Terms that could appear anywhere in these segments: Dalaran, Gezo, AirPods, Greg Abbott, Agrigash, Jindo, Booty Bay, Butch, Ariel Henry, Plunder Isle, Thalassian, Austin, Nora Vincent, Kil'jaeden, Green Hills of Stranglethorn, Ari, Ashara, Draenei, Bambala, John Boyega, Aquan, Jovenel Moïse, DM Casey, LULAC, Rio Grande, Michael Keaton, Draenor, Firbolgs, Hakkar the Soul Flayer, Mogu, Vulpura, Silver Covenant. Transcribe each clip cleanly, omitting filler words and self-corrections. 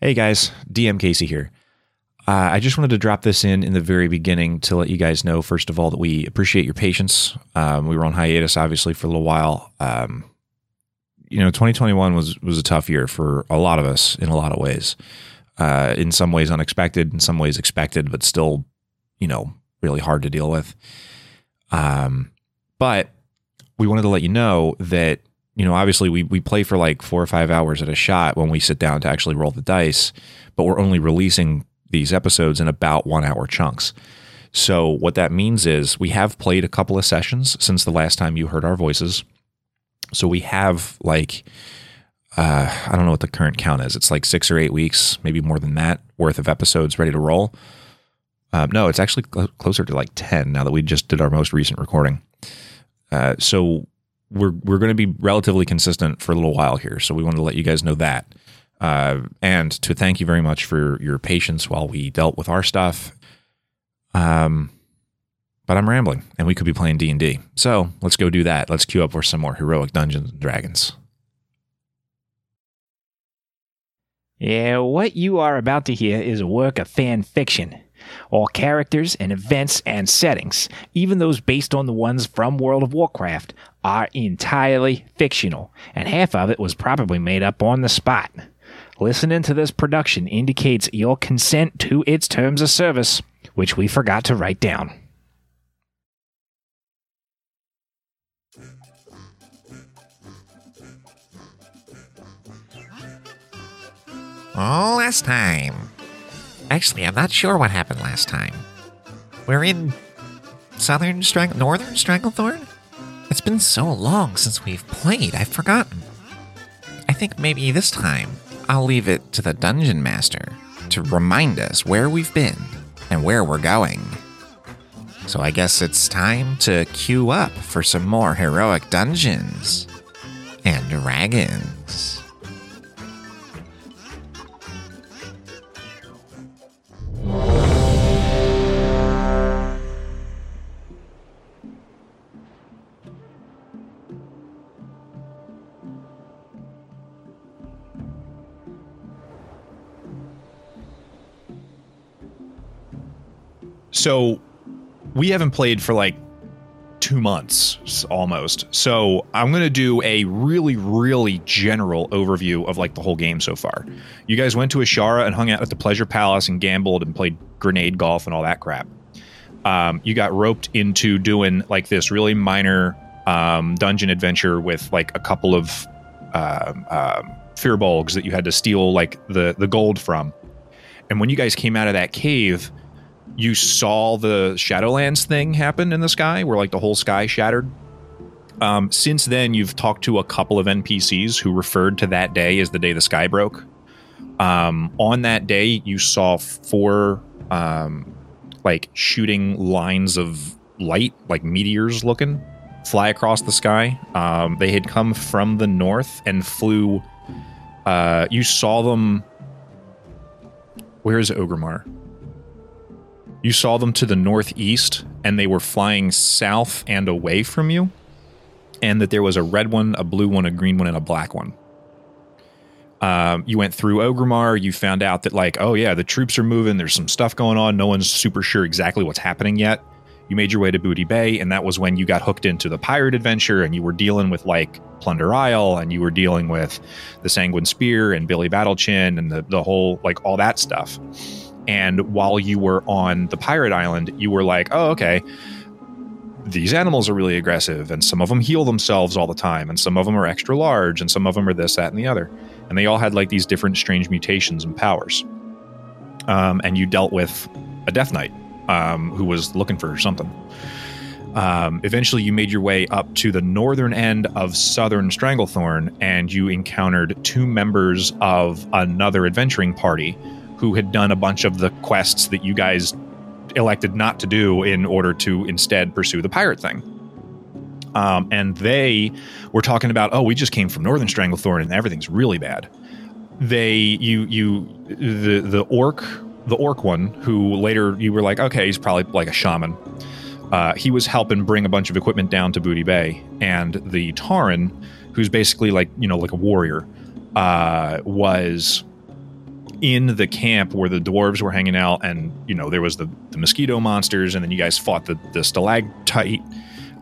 Hey guys, DM Casey here. I just wanted to drop this in the very beginning to let you guys know, first of all, that we appreciate your patience. We were on hiatus, obviously, for a little while. 2021 was a tough year for a lot of us in a lot of ways. In some ways unexpected, in some ways expected, but still, really hard to deal with. But we wanted to let you know that obviously we play for like 4 or 5 hours at a shot when we sit down to actually roll the dice, but we're only releasing these episodes in about 1 hour chunks. So what that means is we have played a couple of sessions since the last time you heard our voices. So we have like, I don't know what the current count is. It's like 6 or 8 weeks, maybe more than that worth of episodes ready to roll. No, it's actually closer to like 10 now that we just did our most recent recording. So we're going to be relatively consistent for a little while here. So we wanted to let you guys know that. And to thank you very much for your patience while we dealt with our stuff. But I'm rambling and we could be playing D&D. So let's go do that. Let's queue up for some more heroic Dungeons and Dragons. Yeah, what you are about to hear is a work of fan fiction. All characters and events and settings, even those based on the ones from World of Warcraft, are entirely fictional, and half of it was probably made up on the spot. Listening to this production indicates your consent to its terms of service, which we forgot to write down. Oh, last time. Actually, I'm not sure what happened last time. We're in northern Stranglethorn? It's been so long since we've played, I've forgotten. I think maybe this time I'll leave it to the Dungeon Master to remind us where we've been and where we're going. So I guess it's time to queue up for some more heroic Dungeons and Dragons. So we haven't played for like 2 months almost. So I'm going to do a really general overview of like the whole game so far. You guys went to Ashara and hung out at the Pleasure Palace and gambled and played grenade golf and all that crap. You got roped into doing like this really minor dungeon adventure with like a couple of Firbolgs that you had to steal like the gold from. And when you guys came out of that cave, you saw the Shadowlands thing happen in the sky where like the whole sky shattered. Since then, you've talked to a couple of NPCs who referred to that day as the day the sky broke. On that day, you saw 4 like shooting lines of light, like meteors looking, fly across the sky. They had come from the north and flew. You saw them. Where is Orgrimmar? You saw them to the northeast, and they were flying south and away from you, and that there was a red one, a blue one, a green one, and a black one. You went through Orgrimmar. You found out that, like, oh, yeah, the troops are moving. There's some stuff going on. No one's super sure exactly what's happening yet. You made your way to Booty Bay, and that was when you got hooked into the pirate adventure, and you were dealing with, like, Plunder Isle, and you were dealing with the Sanguine Spear and Billy Battlechin and the whole, like, all that stuff. And while you were on the pirate island, you were like, oh, okay, these animals are really aggressive, and some of them heal themselves all the time, and some of them are extra large, and some of them are this, that, and the other. And they all had like these different strange mutations and powers. And you dealt with a Death Knight who was looking for something. Eventually, you made your way up to the northern end of southern Stranglethorn, and you encountered 2 members of another adventuring party who had done a bunch of the quests that you guys elected not to do in order to instead pursue the pirate thing. And they were talking about, oh, we just came from northern Stranglethorn and everything's really bad. The orc one, who later you were like, okay, he's probably like a shaman. He was helping bring a bunch of equipment down to Booty Bay, and the Tauren, who's basically like, like a warrior, was in the camp where the dwarves were hanging out, and, you know, there was the mosquito monsters, and then you guys fought the stalactite,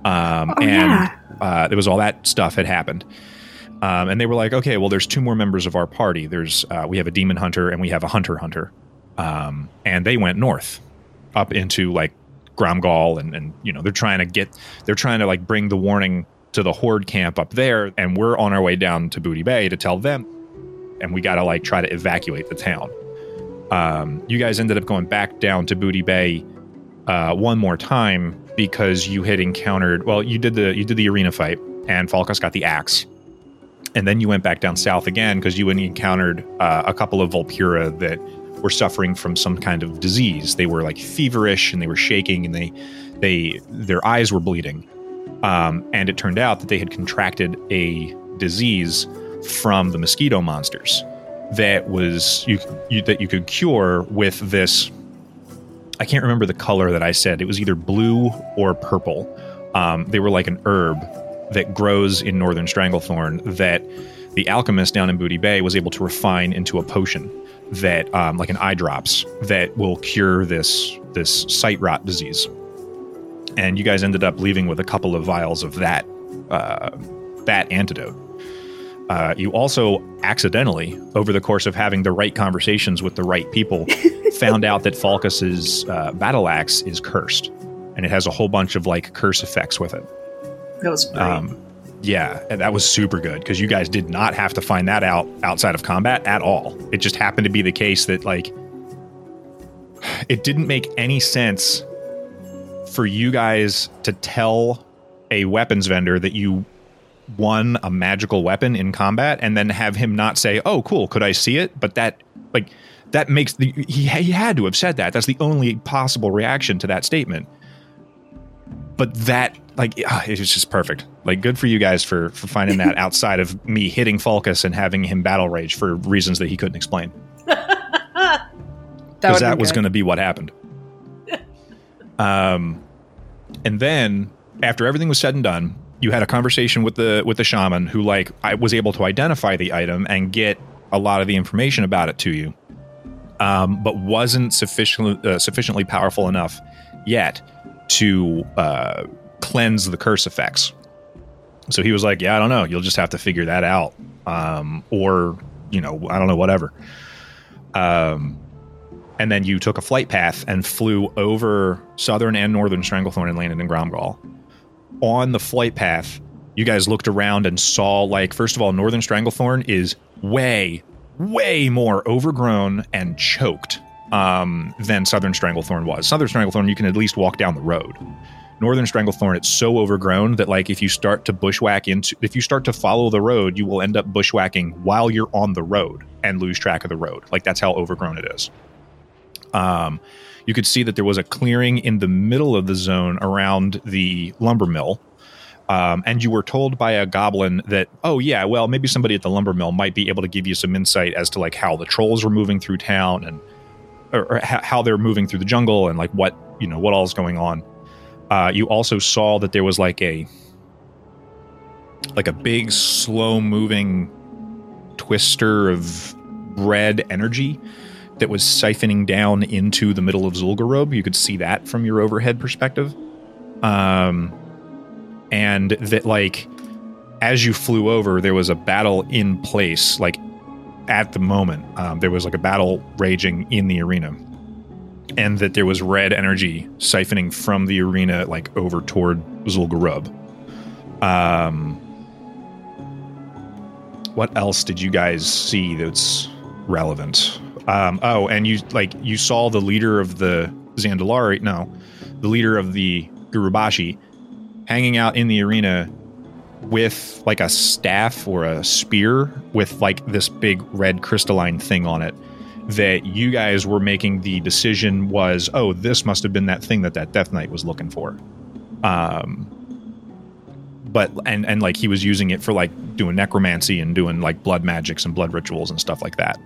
there was all that stuff had happened. And they were like, okay, well, there's two more members of our party. There's we have a demon hunter and we have a hunter. And they went north up into like Grom'gol, and you know, they're trying to bring the warning to the horde camp up there, and we're on our way down to Booty Bay to tell them, and we gotta like try to evacuate the town. You guys ended up going back down to Booty Bay one more time because you had encountered, well, you did the arena fight and Falkus got the axe. And then you went back down south again because you encountered a couple of Vulpura that were suffering from some kind of disease. They were like feverish and they were shaking and their eyes were bleeding. And it turned out that they had contracted a disease from the mosquito monsters that you could cure with this. I can't remember the color that I said. It was either blue or purple. They were like an herb that grows in northern Stranglethorn that the alchemist down in Booty Bay was able to refine into a potion that like an eye drops that will cure this sight rot disease. And you guys ended up leaving with a couple of vials of that antidote. You also accidentally, over the course of having the right conversations with the right people, found out that Falkus's battle axe is cursed, and it has a whole bunch of like curse effects with it. That was great. Yeah, and that was super good because you guys did not have to find that out outside of combat at all. It just happened to be the case that like it didn't make any sense for you guys to tell a weapons vendor that you won a magical weapon in combat and then have him not say, "Oh, cool, could I see it?" But that like that makes he had to have said that. That's the only possible reaction to that statement. But that, like, it was just perfect. Like, good for you guys for finding that outside of me hitting Falkus and having him battle rage for reasons that he couldn't explain. Because that was going to be what happened. And then, after everything was said and done, you had a conversation with the shaman who, like, I was able to identify the item and get a lot of the information about it to you, but wasn't sufficiently powerful enough yet to cleanse the curse effects. So he was like, yeah, I don't know. You'll just have to figure that out. Or, you know, I don't know, whatever. And then you took a flight path and flew over southern and northern Stranglethorn and landed in Grom'gol. On the flight path, you guys looked around and saw, like, first of all, northern Stranglethorn is way, way more overgrown and choked than southern Stranglethorn was. Southern Stranglethorn, you can at least walk down the road. Northern Stranglethorn, it's so overgrown that, like, if you start to follow the road, you will end up bushwhacking while you're on the road and lose track of the road. Like, that's how overgrown it is. You could see that there was a clearing in the middle of the zone around the lumber mill. And you were told by a goblin that, oh, yeah, well, maybe somebody at the lumber mill might be able to give you some insight as to, like, how the trolls were moving through town and or how they're moving through the jungle and like what, you know, what all is going on. You also saw that there was like a big slow moving twister of red energy that was siphoning down into the middle of Zul'Gurub. You could see that from your overhead perspective. And that, like, as you flew over, there was a battle in place, like, at the moment, there was like a battle raging in the arena, and that there was red energy siphoning from the arena, like, over toward Zul'Gurub. What else did you guys see that's relevant? And you saw the leader of the Zandalari, no, the leader of the Gurubashi, hanging out in the arena with like a staff or a spear with like this big red crystalline thing on it that you guys were making the decision was, oh, this must have been that thing that Death Knight was looking for. But like he was using it for like doing necromancy and doing like blood magics and blood rituals and stuff like that.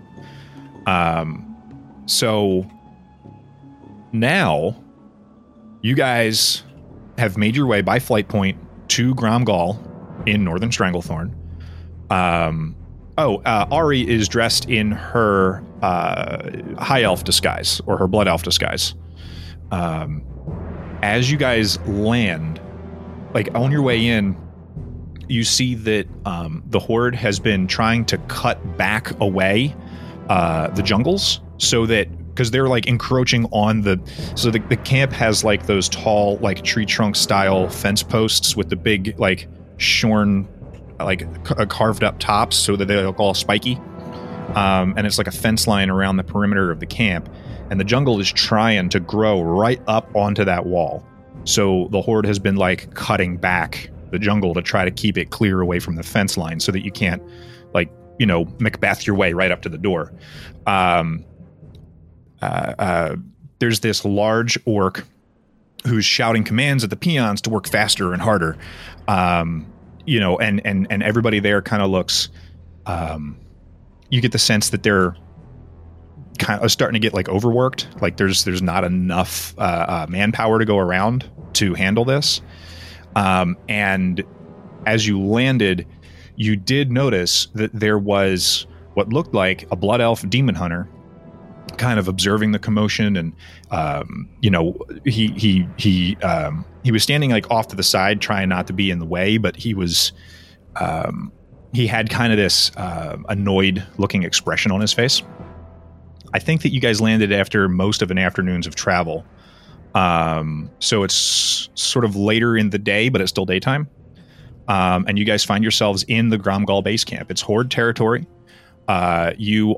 So now you guys have made your way by flight point to Grom'gol in northern Stranglethorn. Ari is dressed in her high elf disguise, or her blood elf disguise. As you guys land, like on your way in, you see that the Horde has been trying to cut back away the jungles so that, because they're like encroaching on the, so the camp has like those tall, like tree trunk style fence posts with the big, like shorn, like carved up tops so that they look all spiky. And it's like a fence line around the perimeter of the camp. And the jungle is trying to grow right up onto that wall. So the Horde has been like cutting back the jungle to try to keep it clear away from the fence line so that you can't, like, you know, Macbeth your way right up to the door. There's this large orc who's shouting commands at the peons to work faster and harder. And everybody there kind of looks, you get the sense that they're kind of starting to get like overworked. Like there's not enough manpower to go around to handle this. And as you landed, you did notice that there was what looked like a blood elf demon hunter kind of observing the commotion, and he was standing like off to the side trying not to be in the way, but he was he had kind of this annoyed looking expression on his face. I think that you guys landed after most of an afternoon's of travel, so it's sort of later in the day, but it's still daytime, and you guys find yourselves in the Grom'gol base camp. It's Horde territory. You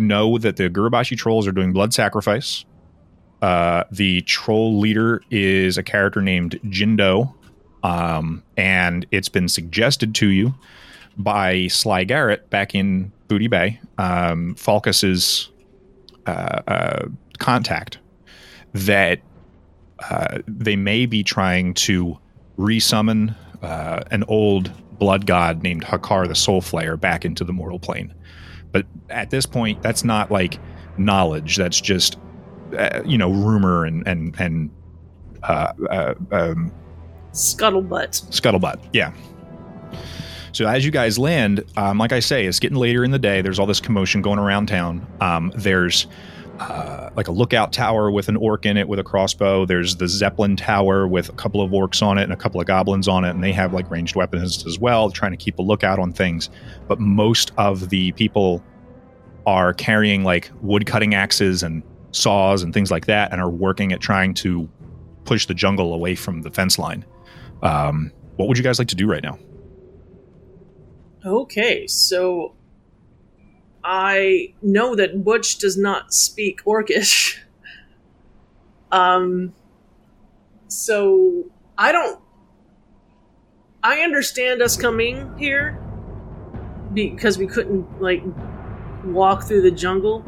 know that the Gurubashi trolls are doing blood sacrifice. The troll leader is a character named Jindo, and it's been suggested to you by Sly Garrett back in Booty Bay, Falkus's contact, that they may be trying to resummon an old blood god named Hakkar the Soul Flayer back into the mortal plane. But at this point, that's not like knowledge. That's just, rumor and scuttlebutt. Scuttlebutt, yeah. So as you guys land, like I say, it's getting later in the day. There's all this commotion going around town. There's like a lookout tower with an orc in it with a crossbow. There's the Zeppelin tower with a couple of orcs on it and a couple of goblins on it, and they have like ranged weapons as well, trying to keep a lookout on things. But most of the people are carrying like wood cutting axes and saws and things like that, and are working at trying to push the jungle away from the fence line. What would you guys like to do right now? Okay, so I know that Butch does not speak Orcish. So I understand us coming here because we couldn't like walk through the jungle.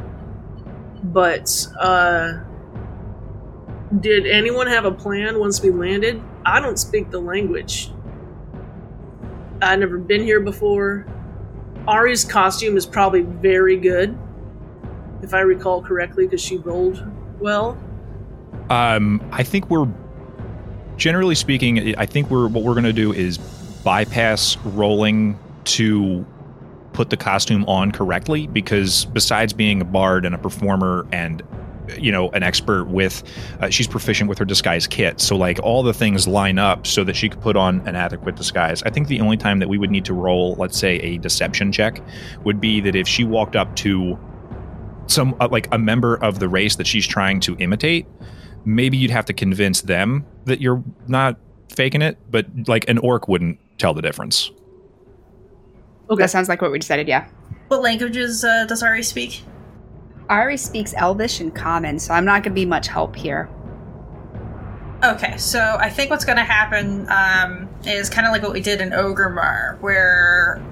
But did anyone have a plan once we landed? I don't speak the language. I've never been here before. Ari's costume is probably very good, if I recall correctly, because she rolled well. I think we're, generally speaking, what we're going to do is bypass rolling to put the costume on correctly, because besides being a bard and a performer and, an expert with, she's proficient with her disguise kit. So like all the things line up so that she could put on an adequate disguise. I think the only time that we would need to roll, let's say a deception check, would be that if she walked up to some, like a member of the race that she's trying to imitate, maybe you'd have to convince them that you're not faking it, but like an orc wouldn't tell the difference. Okay. That sounds like what we decided. Yeah. What languages does Ari speak? Ari speaks Elvish and Common, so I'm not going to be much help here. Okay, so I think what's going to happen is kind of like what we did in Orgrimmar, where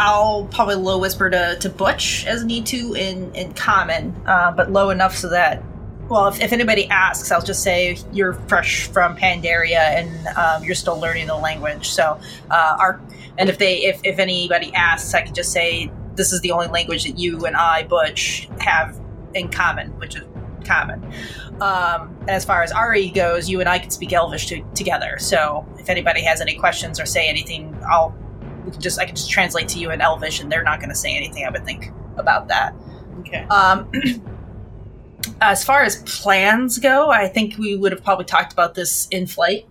I'll probably low whisper to Butch as need to in Common, but low enough so that, well, if anybody asks, I'll just say you're fresh from Pandaria and you're still learning the language. So, if anybody asks, I can just say, this is the only language that you and I, Butch, have in common, which is common. As far as Ari goes, you and I can speak Elvish together. So if anybody has any questions or say anything, I'll I can just translate to you in Elvish, and they're not going to say anything, I would think, about that. Okay. As far as plans go, I think we would have probably talked about this in flight,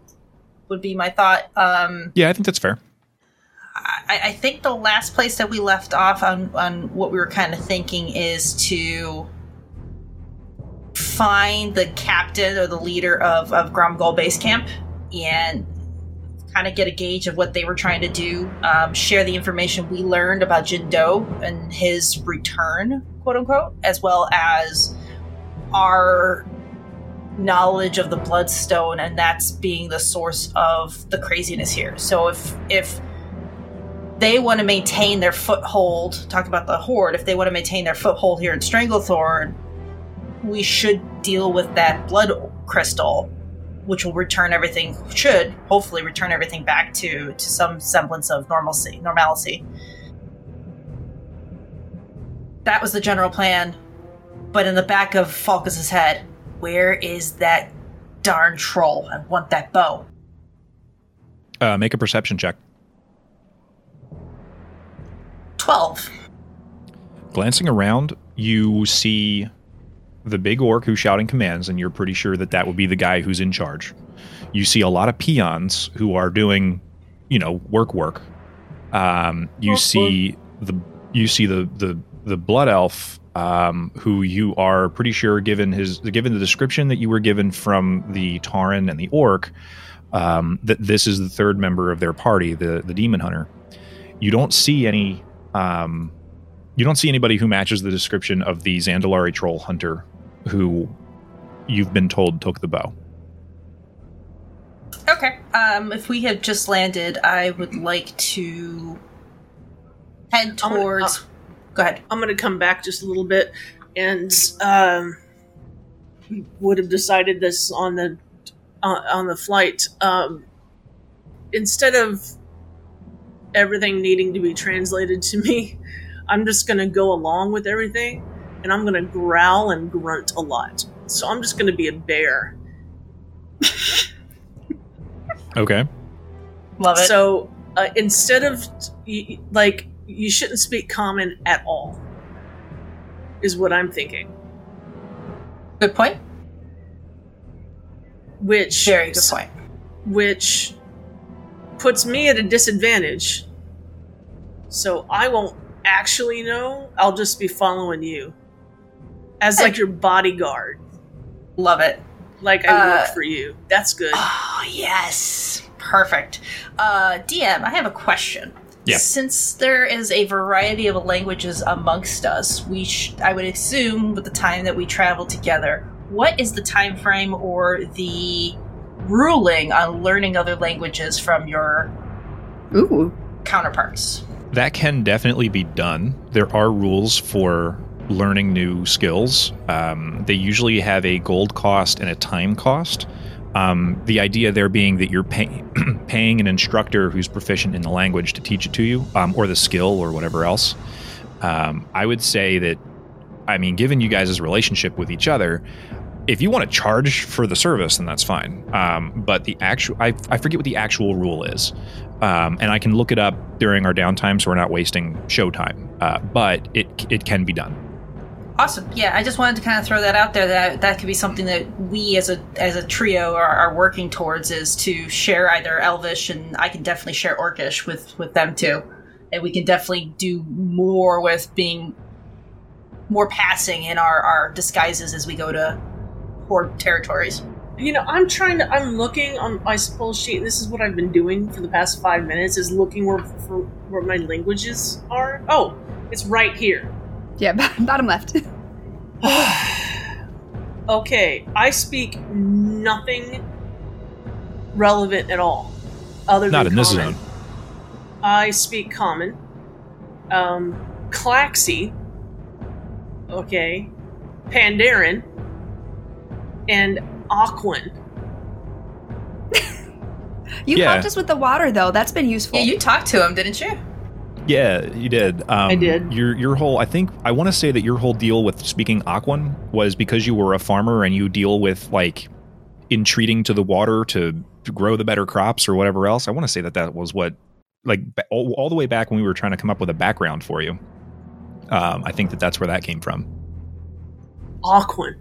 would be my thought. Yeah, I think that's fair. I think the last place that we left off on what we were kind of thinking is to find the captain or the leader of Grom'gol Base Camp and kind of get a gauge of what they were trying to do, share the information we learned about Jindo and his return, quote-unquote, as well as our knowledge of the Bloodstone, and that's being the source of the craziness here. So if they want to maintain their foothold, talk about the Horde, if they want to maintain their foothold here in Stranglethorn, we should deal with that blood crystal, which will hopefully return everything back to some semblance of normalcy. That was the general plan. But in the back of Falkus's head, where is that darn troll? I want that bow. Make a perception check. 12. Glancing around, you see the big orc who's shouting commands, and you're pretty sure that would be the guy who's in charge. You see a lot of peons who are doing, work. You see the blood elf, who you are pretty sure, given the description that you were given from the Tauren and the orc, that this is the third member of their party, the demon hunter. You don't see any. You don't see anybody who matches the description of the Zandalari troll hunter who you've been told took the bow. Okay. If we have just landed, I would like to head towards... go ahead. I'm going to come back just a little bit, and would have decided this on the flight. Instead of everything needing to be translated to me, I'm just going to go along with everything, and I'm going to growl and grunt a lot. So I'm just going to be a bear. Okay. Love it. So instead of, you shouldn't speak common at all, is what I'm thinking. Good point. Very good point. Which puts me at a disadvantage. So I won't actually know. I'll just be following you as your bodyguard. Love it. I work for you. That's good. Oh yes, perfect. DM, I have a question. Yeah. Since there is a variety of languages amongst us, I would assume with the time that we travel together, what is the time frame or the ruling on learning other languages from your counterparts? That can definitely be done. There are rules for learning new skills. They usually have a gold cost and a time cost. The idea there being that you're paying an instructor who's proficient in the language to teach it to you, or the skill or whatever else. I would say that, given you guys' relationship with each other, if you want to charge for the service, then that's fine. But the actual, I forget what the actual rule is. And I can look it up during our downtime so we're not wasting showtime. But it can be done. Awesome. Yeah, I just wanted to kind of throw that out there, that could be something that we as a trio are working towards, is to share either Elvish, and I can definitely share Orcish with them too. And we can definitely do more with being more passing in our disguises as we go to Horde territories. I'm looking on my spell sheet, and this is what I've been doing for the past 5 minutes, is looking for where my languages are. Oh, it's right here. Yeah, bottom left. Okay, I speak nothing relevant at all. Not in this zone. I speak common. Klaxxi. Okay. Pandaren. And Aquan. Helped us with the water, though. That's been useful. Yeah, you talked to him, didn't you? Yeah, you did. I did. Your whole, I think, I want to say that your whole deal with speaking Aquan was because you were a farmer and you deal with, entreating to the water to grow the better crops or whatever else. I want to say that was what like all the way back when we were trying to come up with a background for you. I think that's where that came from. Aquan.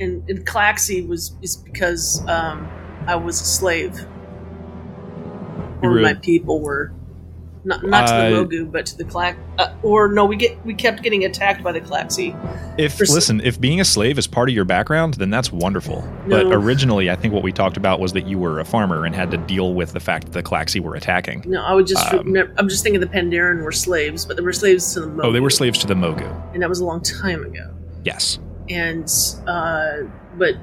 And Klaxxi is because I was a slave. Or my people were not to the Mogu, but to the Klaxxi. We kept getting attacked by the Klaxxi. If being a slave is part of your background, then that's wonderful. No. But originally, I think what we talked about was that you were a farmer and had to deal with the fact that the Klaxxi were attacking. No, I'm just thinking the Pandaren were slaves, but they were slaves to the Mogu. Oh, they were slaves to the Mogu, and that was a long time ago. Yes, and but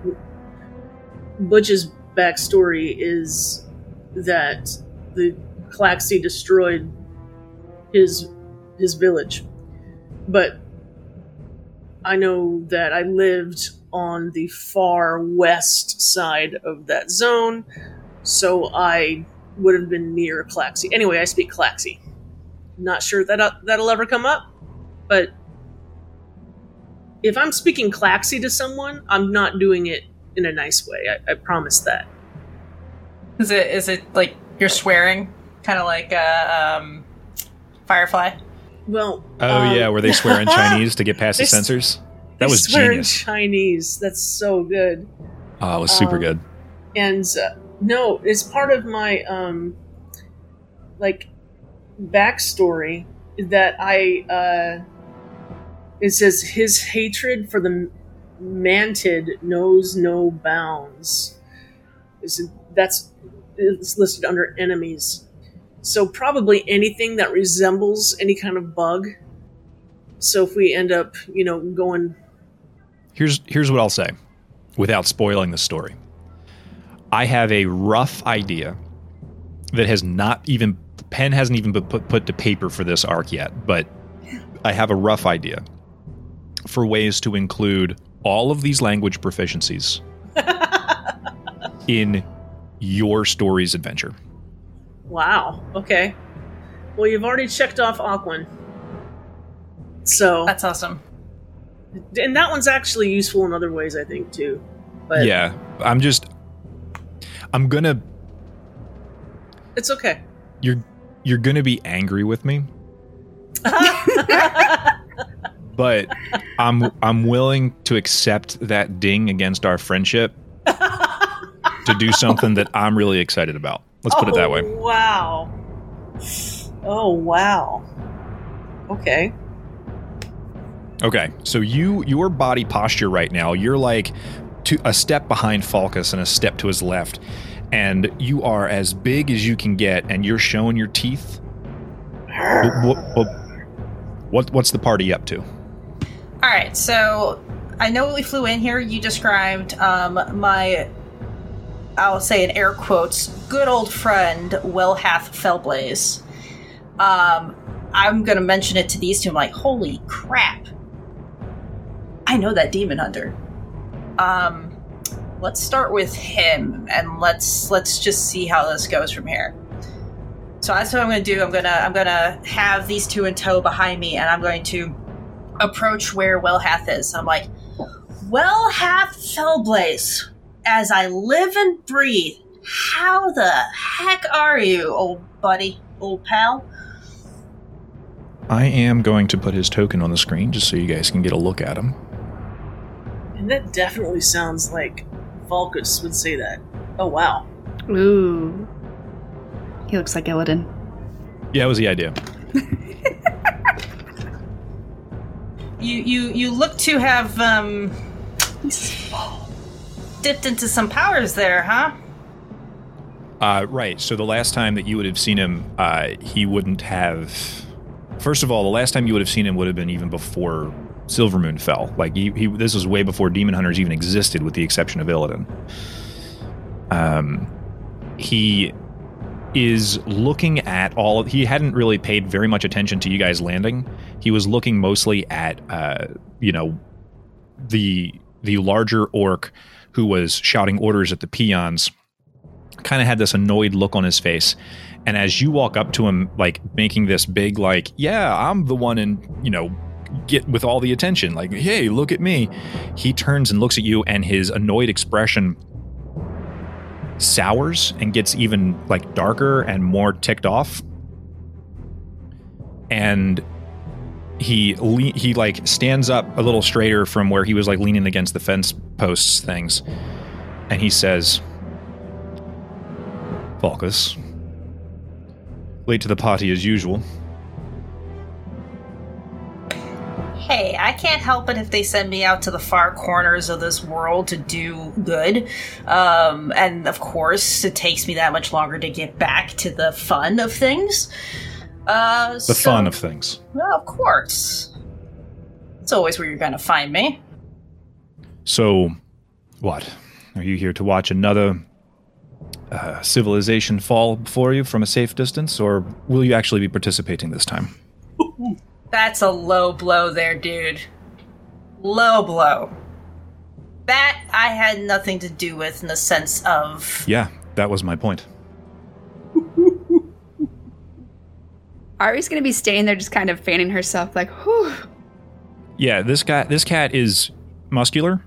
Butch's backstory is that the Klaxxi destroyed his village, but I know that I lived on the far west side of that zone, so I would have been near Klaxxi. Anyway, I speak Klaxxi. Not sure that'll ever come up, but if I'm speaking Klaxxi to someone, I'm not doing it in a nice way. I promise that. Is it like you're swearing, kind of like Firefly? Well, yeah, where they swear in Chinese to get past the censors. That was genius. Swear in Chinese. That's so good. Oh, it was super good. And no, it's part of my backstory that I. It says his hatred for the Mantid knows no bounds. It's listed under enemies. So probably anything that resembles any kind of bug. So if we end up, going... Here's what I'll say, without spoiling the story. I have a rough idea that pen hasn't even been put to paper for this arc yet, but I have a rough idea for ways to include all of these language proficiencies in your story's adventure. Wow. Okay. Well, you've already checked off Aquan. So that's awesome. And that one's actually useful in other ways, I think, too. But yeah, I'm gonna. It's okay. You're gonna be angry with me. But I'm willing to accept that ding against our friendship to do something that I'm really excited about. Let's put it that way. Wow. Oh, wow. Okay. Okay. So your body posture right now, you're like a step behind Falkus and a step to his left, and you are as big as you can get, and you're showing your teeth. What's the party up to? All right. So I know we flew in here. You described my... I'll say in air quotes, good old friend, Wellhath Felblaze. I'm going to mention it to these two. I'm like, holy crap. I know that demon hunter. Let's start with him, and let's just see how this goes from here. So that's what I'm going to do. I'm going to have these two in tow behind me, and I'm going to approach where Wellhath is. I'm like, Wellhath Felblaze, as I live and breathe, how the heck are you, old buddy, old pal? I am going to put his token on the screen just so you guys can get a look at him. And that definitely sounds like Falkus would say that. Oh, wow. Ooh. He looks like Illidan. Yeah, that was the idea. You look to have, dipped into some powers there, huh? Right. So the last time that you would have seen him, he wouldn't have... First of all, the last time you would have seen him would have been even before Silvermoon fell. Like, this was way before Demon Hunters even existed, with the exception of Illidan. He is looking at he hadn't really paid very much attention to you guys landing. He was looking mostly at, the larger orc who was shouting orders at the peons, kind of had this annoyed look on his face. And as you walk up to him, like, making this big, like, yeah, I'm the one in, get with all the attention, like, hey, look at me. He turns and looks at you, and his annoyed expression sours and gets even like darker and more ticked off. And he like stands up a little straighter from where he was like leaning against the fence posts things. And he says, "Falkus, late to the party as usual." Hey, I can't help it if they send me out to the far corners of this world to do good. And of course, it takes me that much longer to get back to the fun of things. Fun of things. Well, of course. It's always where you're going to find me. So, what? Are you here to watch another civilization fall before you from a safe distance, or will you actually be participating this time? That's a low blow there, dude. Low blow. That I had nothing to do with in the sense of... Yeah, that was my point. Ari's going to be staying there just kind of fanning herself like, whew. Yeah, this cat is muscular.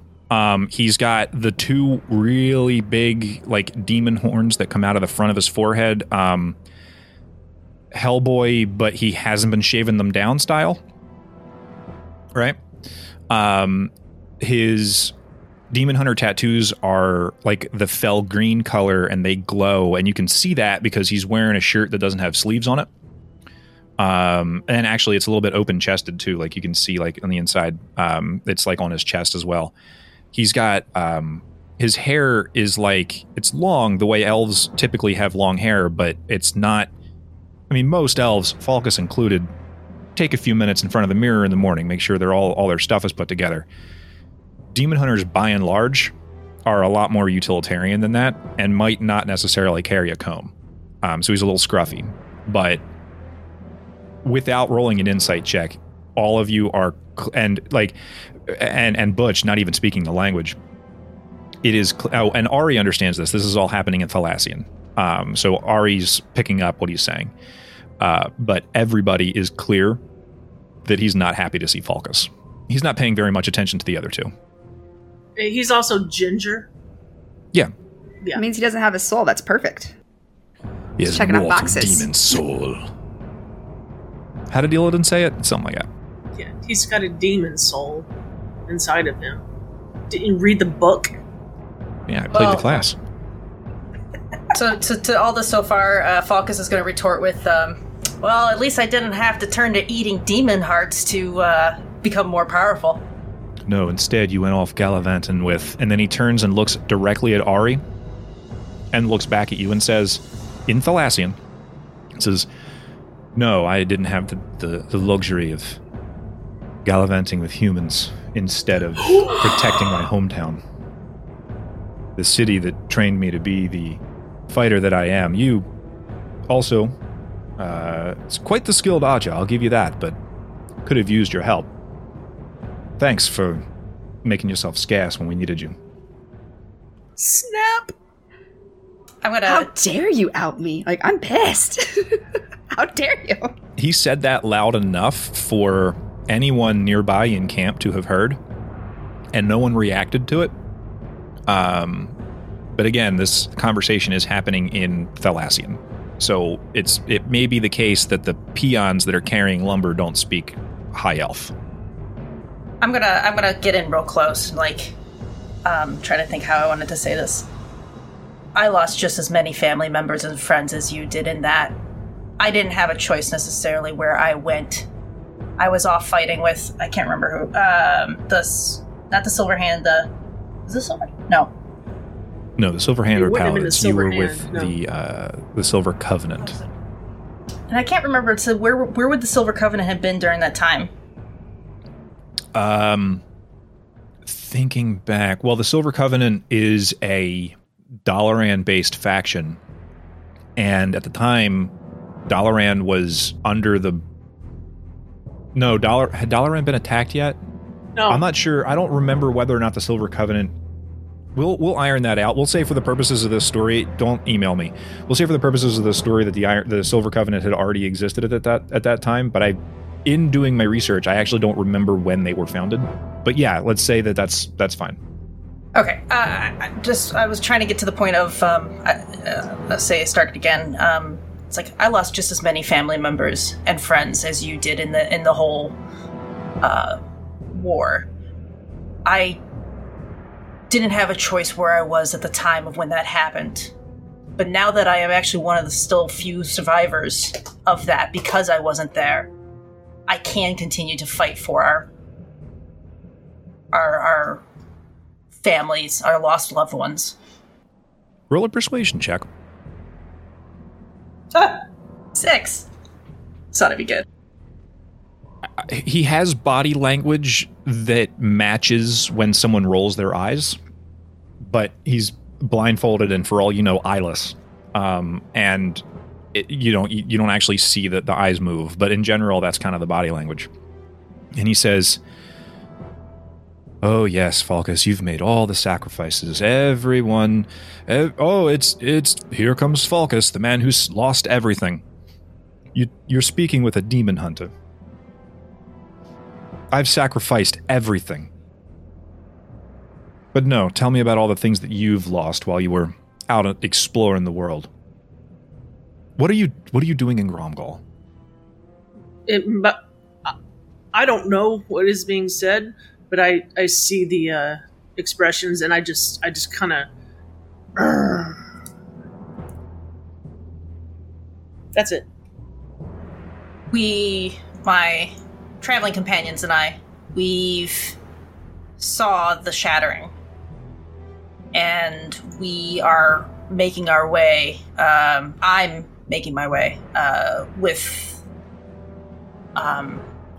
He's got the two really big, like, demon horns that come out of the front of his forehead. Hellboy, but he hasn't been shaving them down style, right? His Demon Hunter tattoos are like the fell green color, and they glow, and you can see that because he's wearing a shirt that doesn't have sleeves on it. And actually, it's a little bit open-chested too. Like you can see, like on the inside, it's like on his chest as well. He's got his hair is like it's long, the way elves typically have long hair, but it's not. I mean, most elves, Falkus included, take a few minutes in front of the mirror in the morning, make sure they're all their stuff is put together. Demon hunters, by and large, are a lot more utilitarian than that and might not necessarily carry a comb. So he's a little scruffy. But without rolling an insight check, all of you are... And Butch, not even speaking the language. It is... and Ari understands this. This is all happening in Thalassian. So Ari's picking up what he's saying. But everybody is clear that he's not happy to see Falkus. He's not paying very much attention to the other two. He's also ginger. Yeah. It means he doesn't have a soul. That's perfect. He has checking out boxes. Demon soul. How did Eladin say it? Something like that. Yeah, he's got a demon soul inside of him. Didn't you read the book? Yeah, I played the class. So to all this so far, Falkus is going to retort with, well, at least I didn't have to turn to eating demon hearts to become more powerful. No, instead you went off gallivanting with, and then he turns and looks directly at Ari and looks back at you and says, in Thalassian, says, no, I didn't have the luxury of gallivanting with humans instead of protecting my hometown. The city that trained me to be the fighter that I am. You also, it's quite the skilled archer, I'll give you that, but could have used your help. Thanks for making yourself scarce when we needed you. Snap! How dare you out me? Like, I'm pissed. How dare you? He said that loud enough for anyone nearby in camp to have heard, and no one reacted to it. But again, this conversation is happening in Thalassian. So it may be the case that the peons that are carrying lumber don't speak High Elf. I'm gonna get in real close, like, trying to think how I wanted to say this. I lost just as many family members and friends as you did in that. I didn't have a choice necessarily where I went. I was off fighting with, I can't remember who, not the Silverhand, is this Silver? No, the Silver Hand or Paladins. You were with the Silver Covenant. And I can't remember, so where would the Silver Covenant have been during that time? Thinking back, well, the Silver Covenant is a Dalaran-based faction. And at the time, Dalaran was under the... No, had Dalaran been attacked yet? No. I'm not sure. I don't remember whether or not the Silver Covenant... We'll iron that out. We'll say for the purposes of this story, don't email me. We'll say for the purposes of this story that the Silver Covenant had already existed at that time. But in doing my research, I actually don't remember when they were founded. But yeah, let's say that's fine. Okay, I was trying to get to the point of, let's say I started again. It's like, I lost just as many family members and friends as you did in the whole, war. I didn't have a choice where I was at the time of when that happened. But now that I am actually one of the still few survivors of that, because I wasn't there, I can continue to fight for our families, our lost loved ones. Roll a persuasion check. 6. It's ought to be good. He has body language that matches when someone rolls their eyes, but he's blindfolded and, for all you know, eyeless. And it, you don't actually see that the eyes move, but in general, that's kind of the body language. And he says, "Oh yes, Falkus, you've made all the sacrifices. Everyone, it's here comes Falkus, the man who's lost everything. You're speaking with a demon hunter. I've sacrificed everything. But no, tell me about all the things that you've lost while you were out exploring the world. What are you doing in Grom'gol?" I don't know what is being said, but I see the expressions, and I just kind of. That's it. My traveling companions and I, we've saw the shattering, and we are making our way. I'm making my way with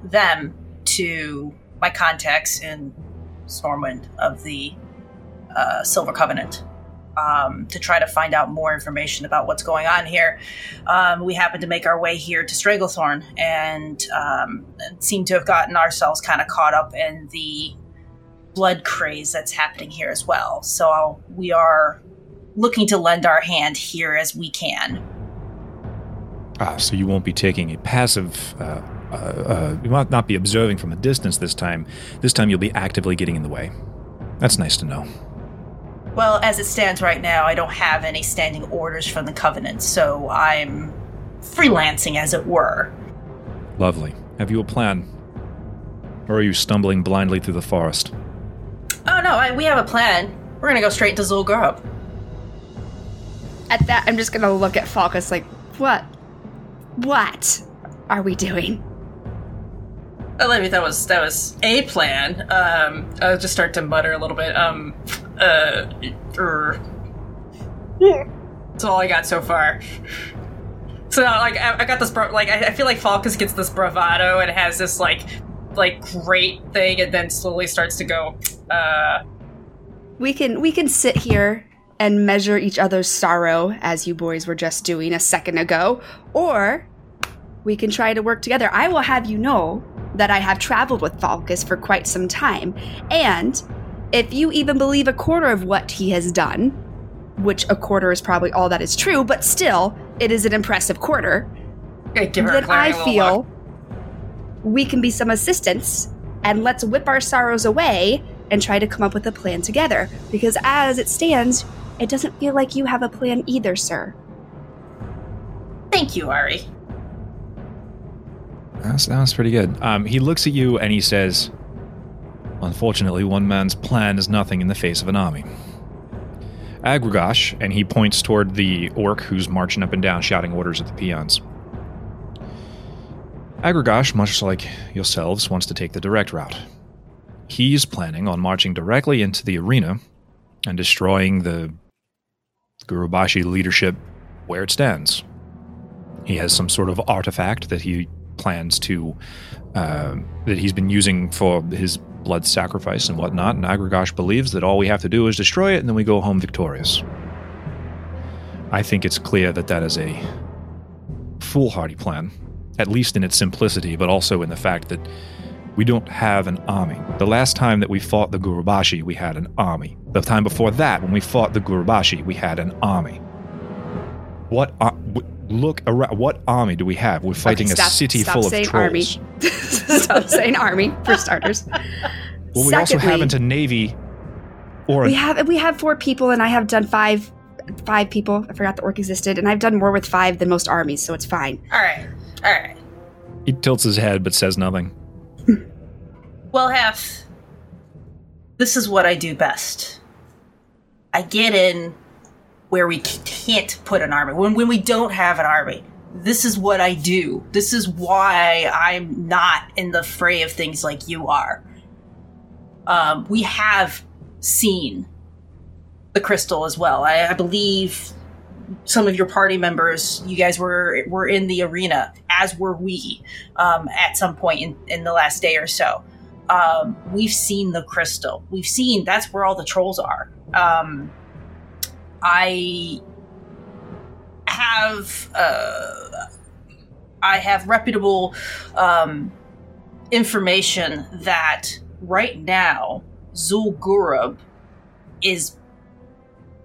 them to my contacts in Stormwind of the Silver Covenant to try to find out more information about what's going on here. We happened to make our way here to Stranglethorn and seem to have gotten ourselves kind of caught up in the blood craze that's happening here as well. So we are looking to lend our hand here as we can. So you won't be taking a passive... you might not be observing from a distance this time. This time you'll be actively getting in the way. That's nice to know. Well, as it stands right now, I don't have any standing orders from the Covenant, so I'm freelancing, as it were. Lovely. Have you a plan? Or are you stumbling blindly through the forest? Oh, no, we have a plan. We're going to go straight to Zul'Gurub. At that, I'm just going to look at Falkus like, What are we doing? I mean, that was a plan. I'll just start to mutter a little bit. That's all I got so far. So, like, I got this, like, I feel like Falkus gets this bravado and has this, like great thing, and then slowly starts to go, We can sit here and measure each other's sorrow, as you boys were just doing a second ago, or... we can try to work together. I will have you know that I have traveled with Falkus for quite some time. And if you even believe a quarter of what he has done, which a quarter is probably all that is true, but still, it is an impressive quarter, then I feel we can be some assistance, and let's whip our sorrows away and try to come up with a plan together. Because as it stands, it doesn't feel like you have a plan either, sir. Thank you, Ari. That was pretty good. He looks at you and he says, "Unfortunately, one man's plan is nothing in the face of an army. Agrigash," and he points toward the orc who's marching up and down shouting orders at the peons. "Agrigash, much like yourselves, wants to take the direct route. He's planning on marching directly into the arena and destroying the Gurubashi leadership where it stands. He has some sort of artifact that he plans to that he's been using for his blood sacrifice and whatnot, and Agrigash believes that all we have to do is destroy it and then we go home victorious. I think it's clear that that is a foolhardy plan, at least in its simplicity, but also in the fact that we don't have an army. The last time that we fought the Gurubashi, we had an army. The time before that, when we fought the Gurubashi, we had an army. Look around. What army do we have? We're fighting a city full of trolls." Stop saying army, for starters. Well, we also haven't a navy Or we have four people, and I have done five people. I forgot the orc existed, and I've done more with five than most armies, so it's fine. All right. He tilts his head but says nothing. Wellhath, this is what I do best. I get in where we can't put an army. When we don't have an army, this is what I do. This is why I'm not in the fray of things like you are. We have seen the crystal as well. I believe some of your party members, you guys were in the arena, as were we, at some point in the last day or so. We've seen the crystal. We've seen that's where all the trolls are. I have reputable information that right now Zul'Gurub is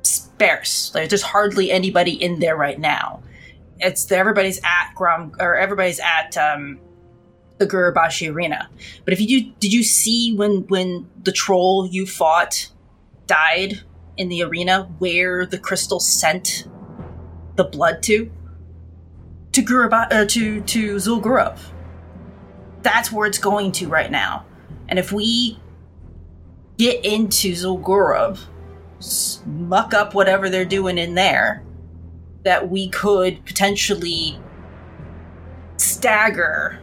sparse. Like, there's hardly anybody in there right now. Everybody's at the Gurubashi arena. But if you did you see when the troll you fought died in the arena where the crystal sent the blood to Zul'Gurub? That's where it's going to right now. And if we get into Zul'Gurub, muck up whatever they're doing in there, that we could potentially stagger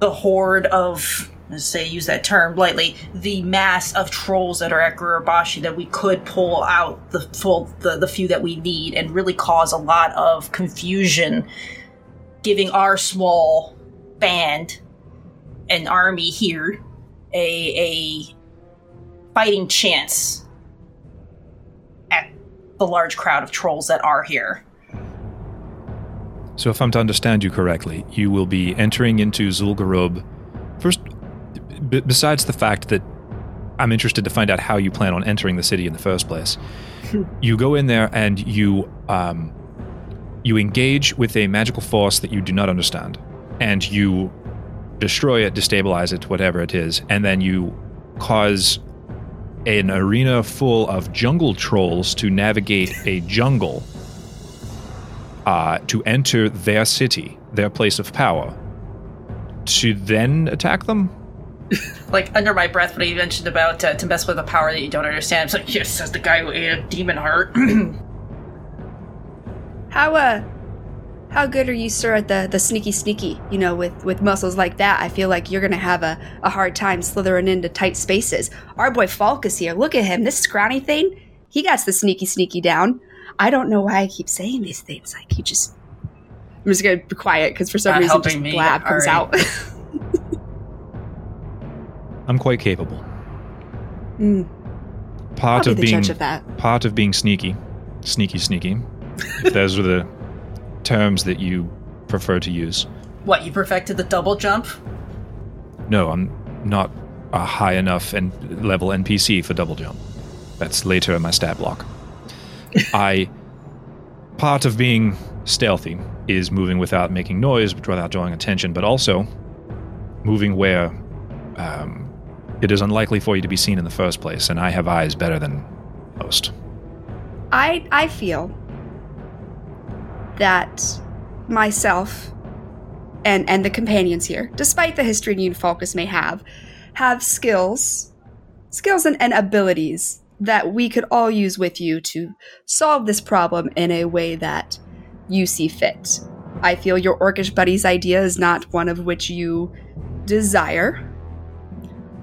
the horde of, let's say, use that term lightly, the mass of trolls that are at Gurubashi, that we could pull out the few that we need and really cause a lot of confusion, giving our small band, an army here, a fighting chance at the large crowd of trolls that are here. So if I'm to understand you correctly, you will be entering into Zul'Gurub. First, besides the fact that I'm interested to find out how you plan on entering the city in the first place, you go in there and you engage with a magical force that you do not understand, and you destroy it, destabilize it, whatever it is, and then you cause an arena full of jungle trolls to navigate a jungle to enter their city, their place of power, to then attack them? Like, under my breath, when he mentioned about to mess with a power that you don't understand, it's like, yes, says the guy who ate a demon heart. How good are you, sir, at the sneaky? You know, with muscles like that, I feel like you're going to have a hard time slithering into tight spaces. Our boy Falkus here, look at him. This scrawny thing, he got the sneaky down. I don't know why I keep saying these things. Like, he just... I'm just going to be quiet, because for some reason just blab comes out. I'm quite capable. Mm. Part of being sneaky. Sneaky. If those were the terms that you prefer to use. What, you perfected the double jump? No, I'm not a high enough and level NPC for double jump. That's later in my stat block. Part of being stealthy is moving without making noise, but without drawing attention, but also moving where it is unlikely for you to be seen in the first place, and I have eyes better than most. I feel that myself and the companions here, despite the history you and Falkus may have skills and abilities that we could all use with you to solve this problem in a way that you see fit. I feel your orcish buddy's idea is not one of which you desire,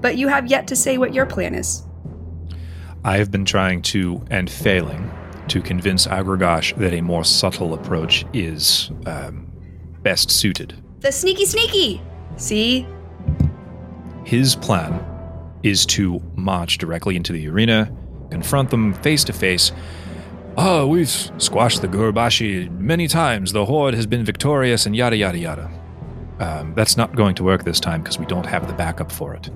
but you have yet to say what your plan is. I have been trying to, and failing, to convince Agrigash that a more subtle approach is best suited. The sneaky! See? His plan is to march directly into the arena, confront them face to face. Oh, we've squashed the Gurubashi many times. The horde has been victorious and yada. That's not going to work this time because we don't have the backup for it.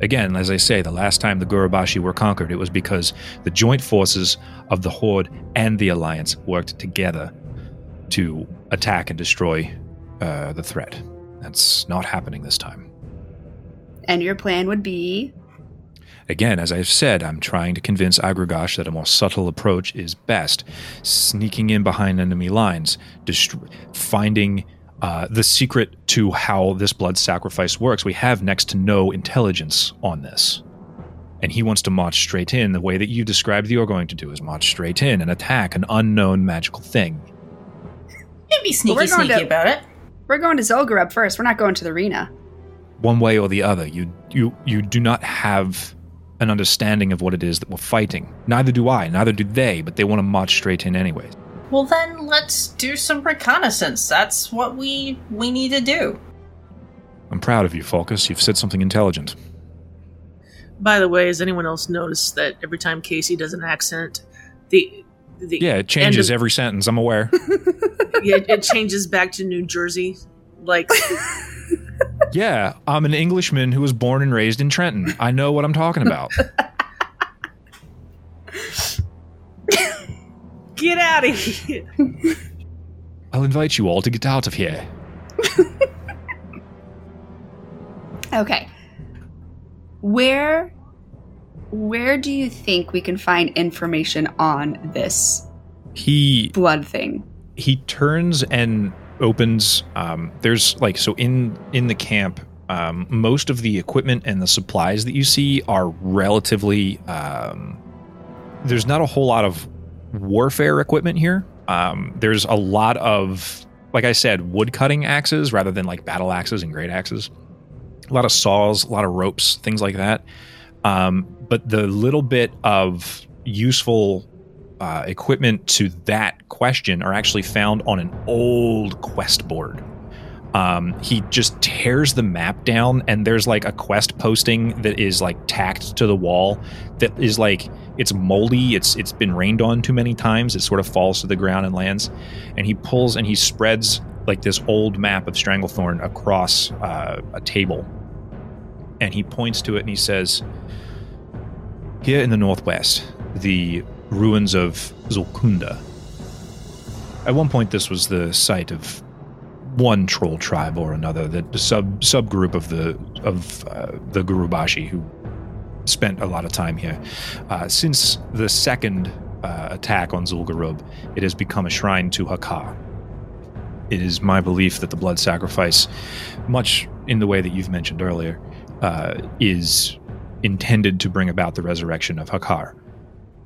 Again, as I say, the last time the Gurubashi were conquered, it was because the joint forces of the Horde and the Alliance worked together to attack and destroy the threat. That's not happening this time. And your plan would be? Again, as I've said, I'm trying to convince Agrigash that a more subtle approach is best. Sneaking in behind enemy lines, finding the secret to how this blood sacrifice works. We have next to no intelligence on this. And he wants to march straight in the way that you described you're going to do, is march straight in and attack an unknown magical thing. Don't be sneaky about it. We're going to Zul'Gurub first. We're not going to the arena. One way or the other, you do not have an understanding of what it is that we're fighting. Neither do I, neither do they, but they want to march straight in anyways. Well then, let's do some reconnaissance. That's what we need to do. I'm proud of you, Falkus. You've said something intelligent. By the way, has anyone else noticed that every time Casey does an accent, the it changes every sentence, I'm aware. Yeah, it changes back to New Jersey. Like... Yeah, I'm an Englishman who was born and raised in Trenton. I know what I'm talking about. Get out of here. I'll invite you all to get out of here. Okay. Where do you think we can find information on this blood thing? He turns and opens. There's in the camp, most of the equipment and the supplies that you see are relatively. There's not a whole lot of warfare equipment here. There's a lot of, like I said, wood cutting axes rather than like battle axes and great axes. A lot of saws, a lot of ropes, things like that. But the little bit of useful equipment to that question are actually found on an old quest board. He just tears the map down, and there's like a quest posting that is like tacked to the wall that is like, it's moldy, it's been rained on too many times, it sort of falls to the ground and lands. And he pulls and he spreads like this old map of Stranglethorn across a table, and he points to it and he says, here in the northwest, the ruins of Zul'kunda. At one point, this was the site of one troll tribe or another, the subgroup of the Gurubashi, who spent a lot of time here. Since the second attack on Zul'Gurub, it has become a shrine to Hakkar. It is my belief that the blood sacrifice, much in the way that you've mentioned earlier, is intended to bring about the resurrection of Hakkar.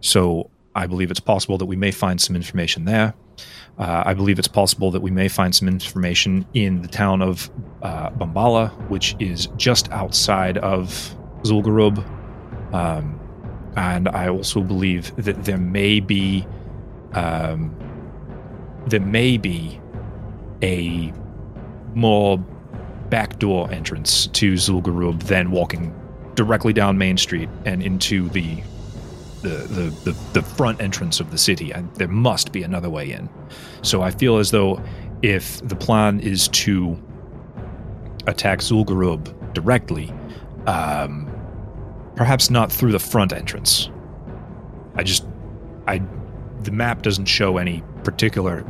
So I believe it's possible that we may find some information there. I believe it's possible that we may find some information in the town of Bambala, which is just outside of Zul'Gurub. And I also believe that there may be a more backdoor entrance to Zul'Gurub than walking directly down Main Street and into the front entrance of the city. There must be another way in. So I feel as though if the plan is to attack Zul'Gurub directly, perhaps not through the front entrance. The map doesn't show any particular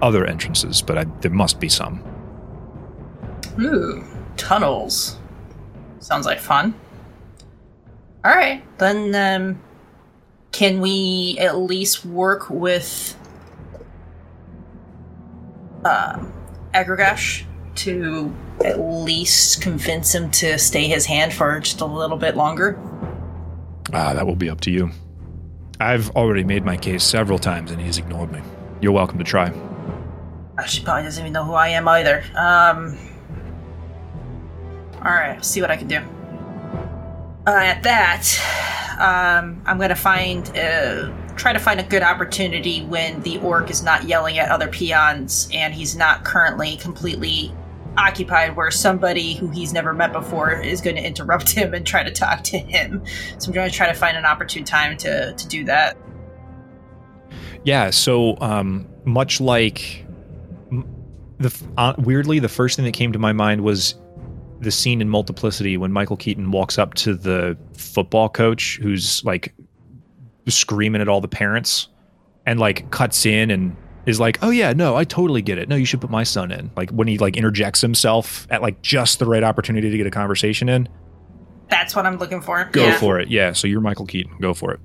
other entrances, but there must be some. Ooh, tunnels. Sounds like fun. All right, then... Can we at least work with Agrigash to at least convince him to stay his hand for just a little bit longer? That will be up to you. I've already made my case several times and he's ignored me. You're welcome to try. She probably doesn't even know who I am either. Alright, I'll see what I can do. At that, I'm going to try to find a good opportunity when the orc is not yelling at other peons and he's not currently completely occupied, where somebody who he's never met before is going to interrupt him and try to talk to him. So I'm going to try to find an opportune time to do that. Yeah, so much like... weirdly, the first thing that came to my mind was... the scene in Multiplicity when Michael Keaton walks up to the football coach who's like screaming at all the parents and like cuts in and is like, oh yeah, no, I totally get it. No, you should put my son in. Like when he like interjects himself at like just the right opportunity to get a conversation in. That's what I'm looking for. Go for it. Yeah. So you're Michael Keaton. Go for it.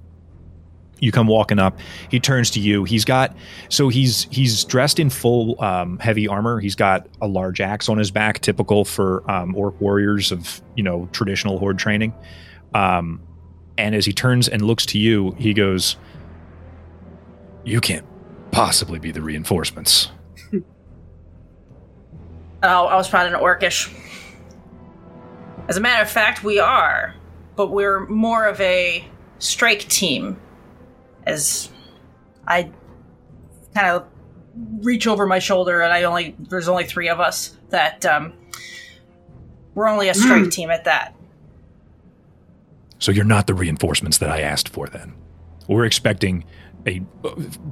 You come walking up. He turns to you. He's dressed in full heavy armor. He's got a large axe on his back, typical for orc warriors of, traditional horde training. And as he turns and looks to you, he goes, "You can't possibly be the reinforcements." Oh, I was proud of an orcish. As a matter of fact, we are, but we're more of a strike team. As I kind of reach over my shoulder, and there's only three of us. That we're only a strike team at that. So you're not the reinforcements that I asked for. Then we're expecting a.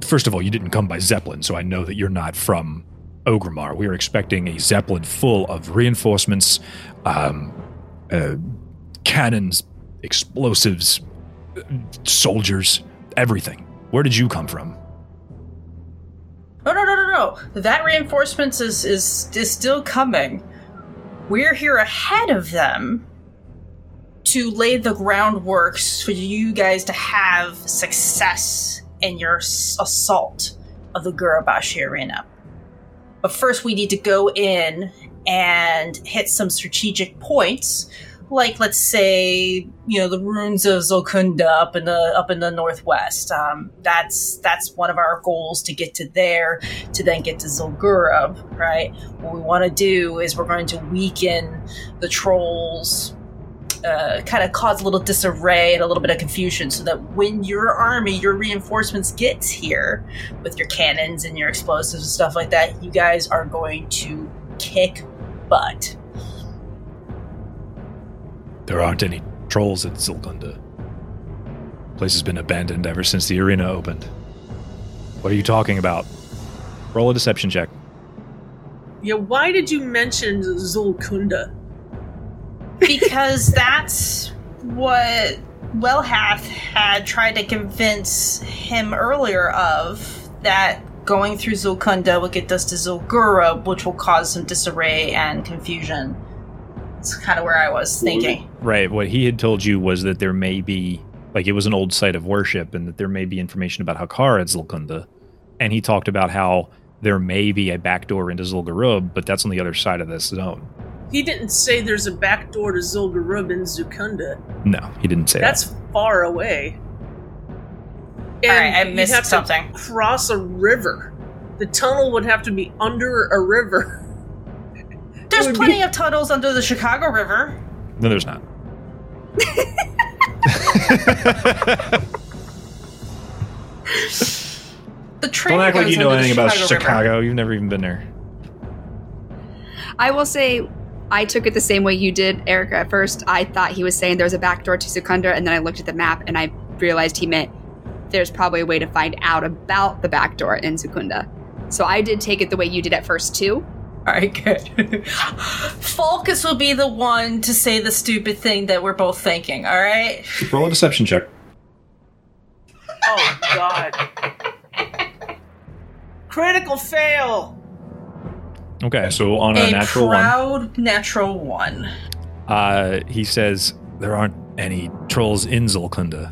First of all, you didn't come by Zeppelin, so I know that you're not from Orgrimmar. We are expecting a Zeppelin full of reinforcements, cannons, explosives, soldiers. Everything. Where did you come from? No. That reinforcements is still coming. We're here ahead of them to lay the groundwork for you guys to have success in your assault of the Gurubashi arena. But first we need to go in and hit some strategic points. Like, let's say, the ruins of Zul'kunda up in the northwest. That's one of our goals, to get to there, to then get to Zul'Gurub, right? What we want to do is we're going to weaken the trolls, kind of cause a little disarray and a little bit of confusion, so that when your reinforcements gets here with your cannons and your explosives and stuff like that, you guys are going to kick butt. There aren't any trolls at Zul'kunda. The place has been abandoned ever since the arena opened. What are you talking about? Roll a deception check. Yeah, why did you mention Zul'kunda? Because that's what Wellhath had tried to convince him earlier of, that going through Zul'kunda will get us to Zul'Gurub, which will cause some disarray and confusion. That's kind of where I was thinking. Right. What he had told you was that there may be, it was an old site of worship, and that there may be information about Hakkar at Zul'kunda. And he talked about how there may be a back door into Zul'Gurub, but that's on the other side of this zone. He didn't say there's a back door to Zul'Gurub in Zul'kunda. No, he didn't say that. That's far away. And all right, I missed something. You'd have to cross a river. The tunnel would have to be under a river. There's plenty of tunnels under the Chicago River. No, there's not. The train. Don't act like you know anything about Chicago. You've never even been there. I will say, I took it the same way you did, Erica. At first, I thought he was saying there was a back door to Zul'kunda, and then I looked at the map, and I realized he meant there's probably a way to find out about the back door in Zul'kunda. So I did take it the way you did at first, too. All right, good. Falkus will be the one to say the stupid thing that we're both thinking, all right? Roll a deception check. Oh, God. Critical fail! Okay, so on a natural one. A proud natural one. He says, there aren't any trolls in Zul'kunda.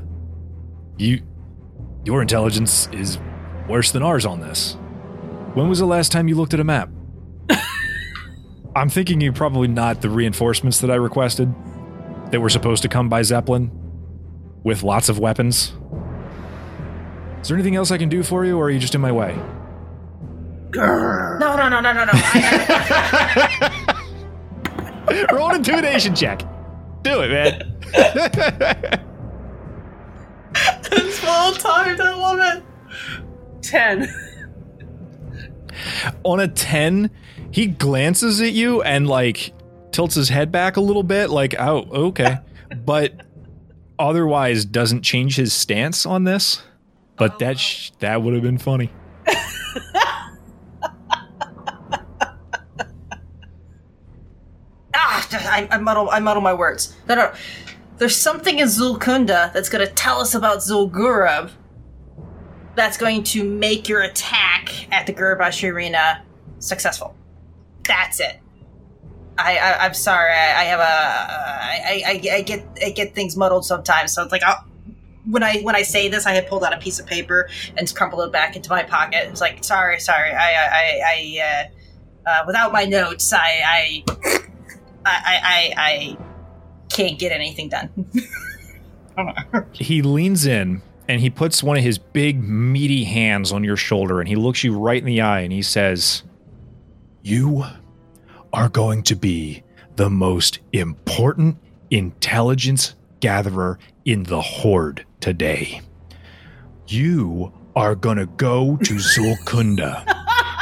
Your intelligence is worse than ours on this. When was the last time you looked at a map? I'm thinking you're probably not the reinforcements that I requested. They were supposed to come by Zeppelin with lots of weapons. Is there anything else I can do for you, or are you just in my way? No. Roll an intimidation check. Do it, man. It's well timed, I love it. 10. On a 10, he glances at you and tilts his head back a little bit, oh, okay. But otherwise doesn't change his stance on this. But that would have been funny. I muddle my words. No. There's something in Zul'kunda that's going to tell us about Zul'Gurub. That's going to make your attack at the Gurubashi arena successful. That's it. I'm sorry. I get things muddled sometimes. So it's like, when I say this, I had pulled out a piece of paper and crumpled it back into my pocket. It's like, sorry. Without my notes, I can't get anything done. He leans in and he puts one of his big meaty hands on your shoulder and he looks you right in the eye and he says, "You are going to be the most important intelligence gatherer in the Horde today. You are going to go to Zul'kunda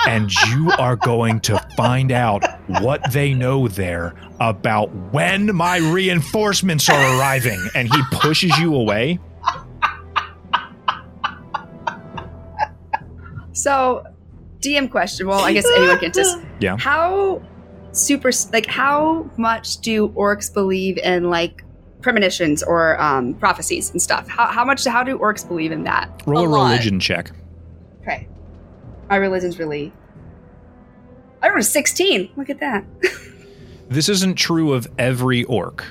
and you are going to find out what they know there about when my reinforcements are arriving." And he pushes you away. So, DM question. Well, I guess anyone can just... Yeah. How much do orcs believe in, premonitions or prophecies and stuff? How do orcs believe in that? Roll a religion check. Okay. My religion's really... I rolled a 16. Look at that. This isn't true of every orc,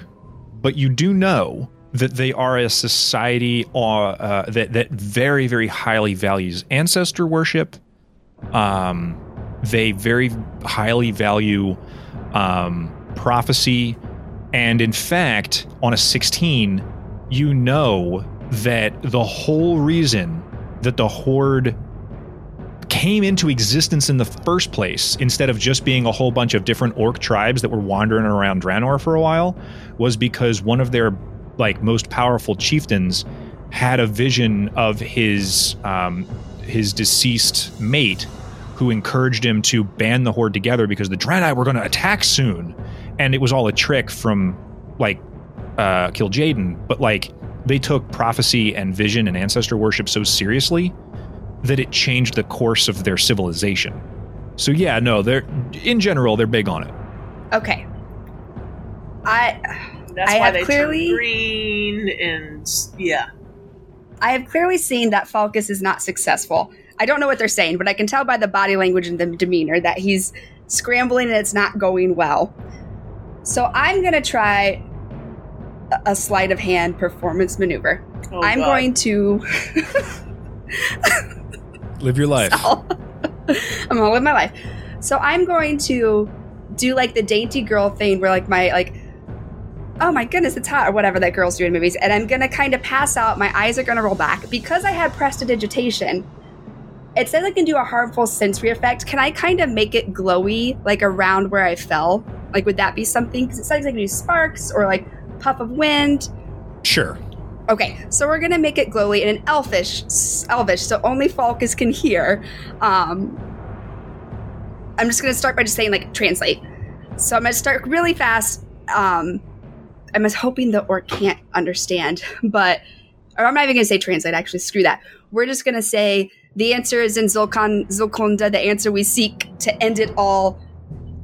but you do know that they are a society that very, very highly values ancestor worship. They very highly value prophecy. And in fact, on a 16, you know that the whole reason that the Horde came into existence in the first place, instead of just being a whole bunch of different orc tribes that were wandering around Draenor for a while, was because one of their most powerful chieftains had a vision of his deceased mate, who encouraged him to band the Horde together because the Draenei were going to attack soon. And it was all a trick from, Kil'jaeden. But, they took prophecy and vision and ancestor worship so seriously that it changed the course of their civilization. So, yeah, no, they're big on it. Okay. That's why they turned green and, yeah. I have clearly seen that Falkus is not successful. I don't know what they're saying, but I can tell by the body language and the demeanor that he's scrambling and it's not going well. So I'm going to try a sleight of hand performance maneuver. Oh, I'm going to... live your life. I'm going to live my life. So I'm going to do the dainty girl thing where oh my goodness, it's hot, or whatever that girls do in movies. And I'm going to kind of pass out. My eyes are going to roll back. Because I had prestidigitation, it says I can do a harmful sensory effect. Can I kind of make it glowy, around where I fell? Would that be something? Because it says I can do sparks or, puff of wind. Sure. Okay, so we're going to make it glowy in an elvish, so only Falkus can hear. I'm just going to start by just saying, translate. So I'm going to start really fast. I'm just hoping the orc can't understand, but... Or I'm not even going to say translate, actually. Screw that. We're just going to say... The answer is in Zul'kunda. The answer we seek to end it all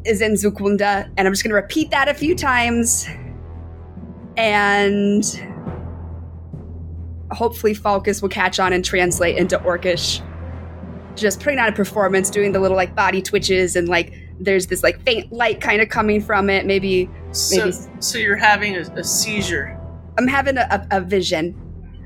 is in Zul'kunda. And I'm just going to repeat that a few times. And hopefully Falkus will catch on and translate into Orcish. Just putting on a performance, doing the little body twitches and there's this faint light kind of coming from it. So you're having a seizure. I'm having a vision.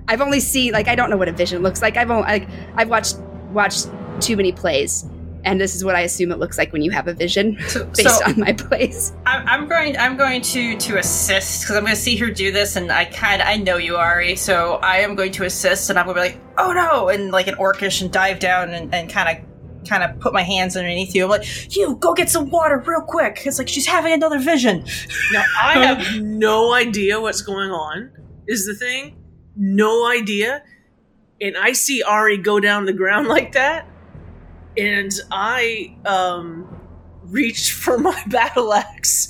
I've only seen, I don't know what a vision looks like. I've watched too many plays, and this is what I assume it looks like when you have a vision based on my plays. I'm going to assist, because I'm going to see her do this, and I know you, Ari, so I am going to assist, and I'm going to be oh no, and an orcish, and dive down and kind of put my hands underneath you. I'm you go get some water real quick. It's she's having another vision. Now, I have no idea what's going on, is the thing. No idea. And I see Ari go down the ground like that, and I reach for my battle axe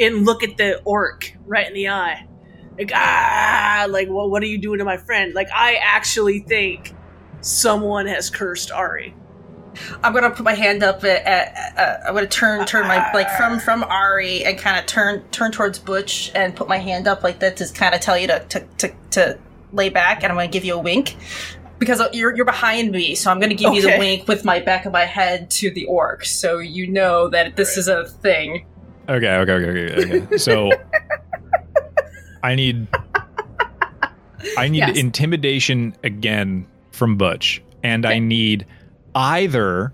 and look at the orc right in the eye. Well, what are you doing to my friend? I actually think someone has cursed Ari. I'm gonna put my hand up. I'm gonna turn my from Ari and kind of turn towards Butch and put my hand up like that to kind of tell you to lay back. And I'm gonna give you a wink because you're behind me, so I'm gonna give you the wink with my back of my head to the orc, so you know that this is a thing. Okay. So I need yes. intimidation again from Butch, and okay. I need either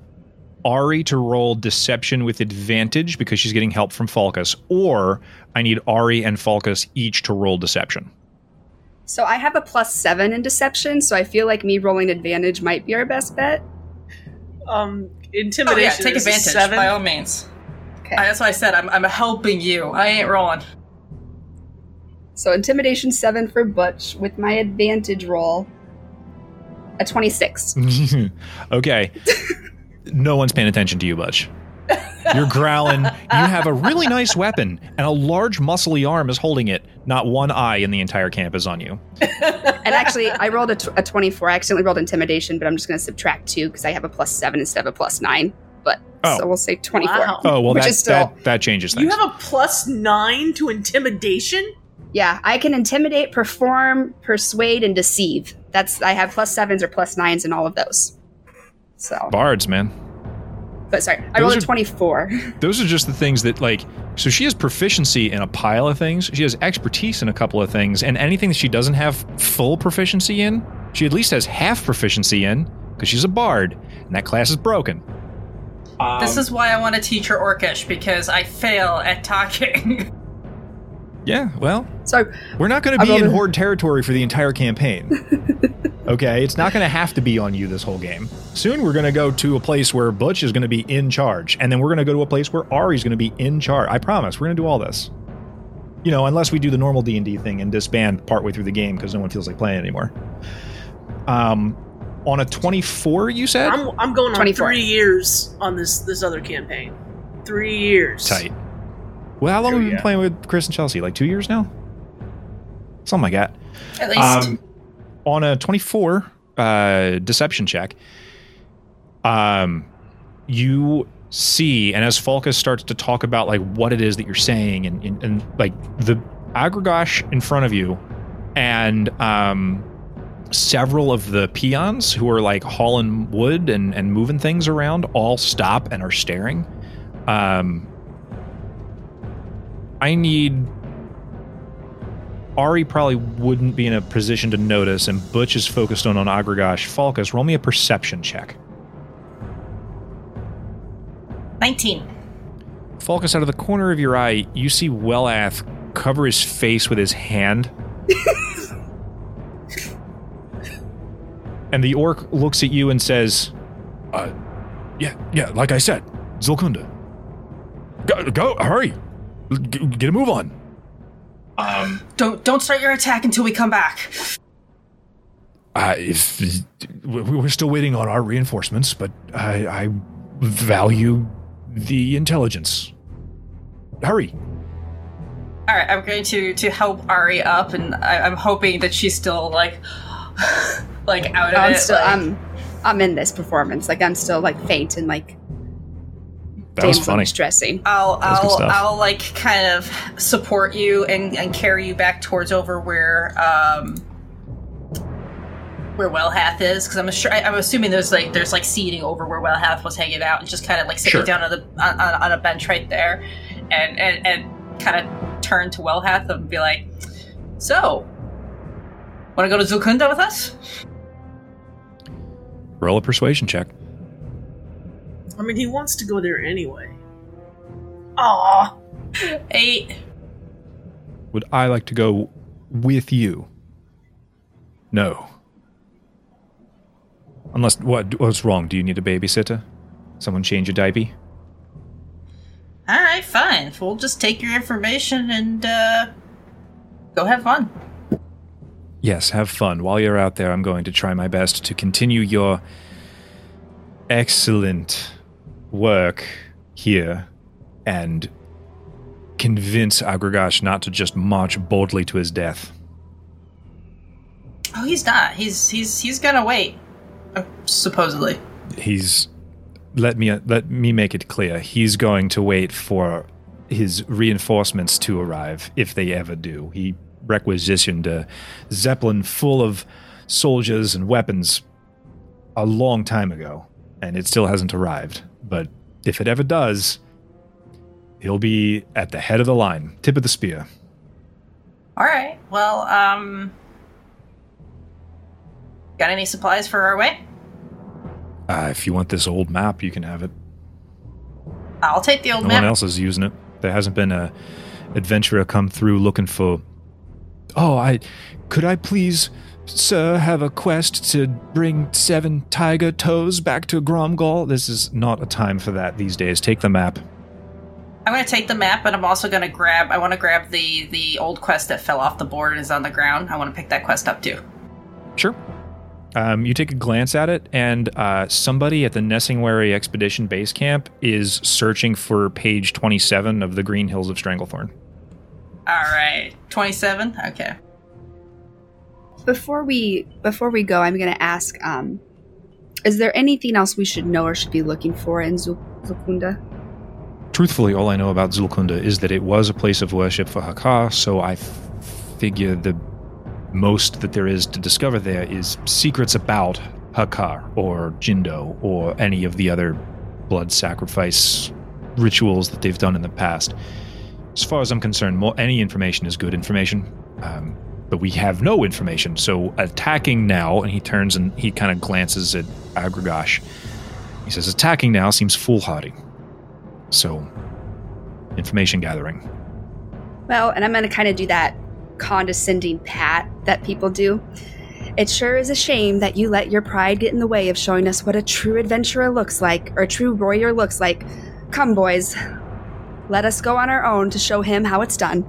Ari to roll deception with advantage because she's getting help from Falkus, or I need Ari and Falkus each to roll deception. So I have a +7 in deception, so I feel like me rolling advantage might be our best bet. Intimidation. Oh, yeah, take is advantage 7. By all means. Okay. That's why I said I'm helping you. I ain't rolling. So intimidation 7 for Butch with my advantage roll. A 26. Okay. No one's paying attention to you, Butch. You're growling. You have a really nice weapon, and a large, muscly arm is holding it. Not one eye in the entire camp is on you. And actually, I rolled a 24. I accidentally rolled intimidation, but I'm just going to subtract 2 because I have a +7 instead of a +9. But so we'll say 24. Wow. Oh, well, that changes things. You have a +9 to intimidation? Yeah, I can intimidate, perform, persuade, and deceive. I have +7s or +9s in all of those. So bards, man. But sorry, I rolled a 24. Those are just the things that, like, so she has proficiency in a pile of things. She has expertise in a couple of things. And anything that she doesn't have full proficiency in, she at least has half proficiency in because she's a bard. And that class is broken. This is why I want to teach her Orcish, because I fail at talking. Yeah, well, so we're not going to be in Horde territory for the entire campaign. Okay, it's not going to have to be on you this whole game. Soon we're going to go to a place where Butch is going to be in charge, and then we're going to go to a place where Ari's going to be in charge. I promise, we're going to do all this. You know, unless we do the normal D&D thing and disband partway through the game because no one feels like playing anymore. On a 24, you said? I'm going on 24. 3 years on this other campaign. 3 years. Tight. Well, how long have we been playing with Chris and Chelsea? Like 2 years now? Something like that. At least. On a 24 deception check, you see, and as Falkus starts to talk about like what it is that you're saying, and like the Agrigash in front of you and several of the peons who are like hauling wood and moving things around all stop and are staring. I need... Ari probably wouldn't be in a position to notice, and Butch is focused on Agrigash. Falkus, roll me a perception check. 19. Falkus, out of the corner of your eye, you see Wellhath cover his face with his hand. And the orc looks at you and says, Yeah, like I said, Zul'kunda. Go, hurry! Get a move on. Don't start your attack until we come back. If we're still waiting on our reinforcements, but I value the intelligence. Hurry. All right, I'm going to help Ari up, and I'm hoping that she's still like like out of it. Still, like, I'm in this performance. Like I'm still like faint and like. That was funny. Stressing. I'll like kind of support you and carry you back towards over where Wellhath is, because I'm assuming there's like seating over where Wellhath was hanging out, and just kind of like sit down on a bench right there, and kind of turn to Wellhath and be like, so want to go to Zul'kunda with us? Roll a persuasion check. I mean, he wants to go there anyway. Aw. 8. Would I like to go with you? No. Unless, what's wrong? Do you need a babysitter? Someone change your diaper? Alright, fine. We'll just take your information and go have fun. Yes, have fun. While you're out there, I'm going to try my best to continue your excellent work here and convince Agrigash not to just march boldly to his death. Oh, he's not. He's gonna wait. Supposedly. Let me make it clear. He's going to wait for his reinforcements to arrive, if they ever do. He requisitioned a zeppelin full of soldiers and weapons a long time ago. And it still hasn't arrived. But if it ever does, He'll be at the head of the line, tip of the spear. All right. Well, got any supplies for our way? If you want this old map, you can have it. I'll take the old map. No one else is using it. There hasn't been a adventurer come through looking for... Oh, could I please, sir, have a quest to bring 7 tiger toes back to Grom'gol? This is not a time for that these days. Take the map. I'm going to take the map, but I'm also going to grab... I want to grab the old quest that fell off the board and is on the ground. I want to pick that quest up, too. Sure. You take a glance at it, and somebody at the Nessingwary Expedition Base Camp is searching for page 27 of the Green Hills of Stranglethorn. All right. 27? Okay. Before we go, I'm going to ask, is there anything else we should know or should be looking for in Zul'kunda? Truthfully, all I know about Zul'kunda is that it was a place of worship for Hakkar, so I figure the most that there is to discover there is secrets about Hakkar or Jindo or any of the other blood sacrifice rituals that they've done in the past. As far as I'm concerned, any information is good information, but we have no information, so attacking now, and he turns and he kind of glances at Agrigash. He says, attacking now seems foolhardy. So, information gathering. Well, and I'm going to kind of do that condescending pat that people do. It sure is a shame that you let your pride get in the way of showing us what a true adventurer looks like, or a true warrior looks like. Come, boys. Let us go on our own to show him how it's done.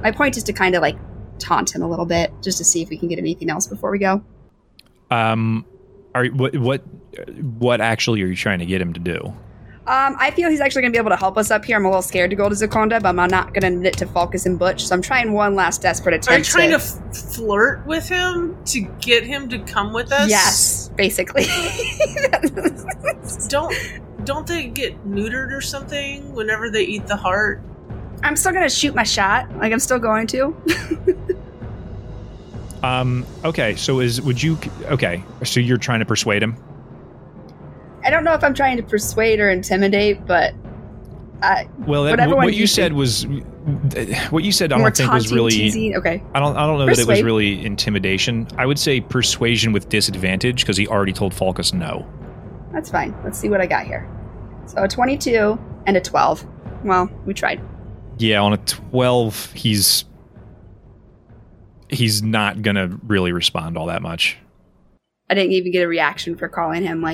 My point is to kind of, like, taunt him a little bit, just to see if we can get anything else before we go. What actually are you trying to get him to do? I feel he's actually going to be able to help us up here. I'm a little scared to go to Zul'kunda, but I'm not going to admit to Falkus and Butch, so I'm trying one last desperate attempt. Are you trying to flirt with him to get him to come with us? Yes, basically. Don't they get neutered or something whenever they eat the heart? I'm still going to shoot my shot. Like, I'm still going to. Okay, so so you're trying to persuade him? I don't know if I'm trying to persuade or intimidate, but what you said, I don't think was really teasing. Okay. I don't know that it was really intimidation. I would say persuasion with disadvantage because he already told Falkus no. That's fine. Let's see what I got here. So a 22 and a 12. Well, we tried. Yeah, on a 12, he's not gonna really respond all that much. I didn't even get a reaction for calling him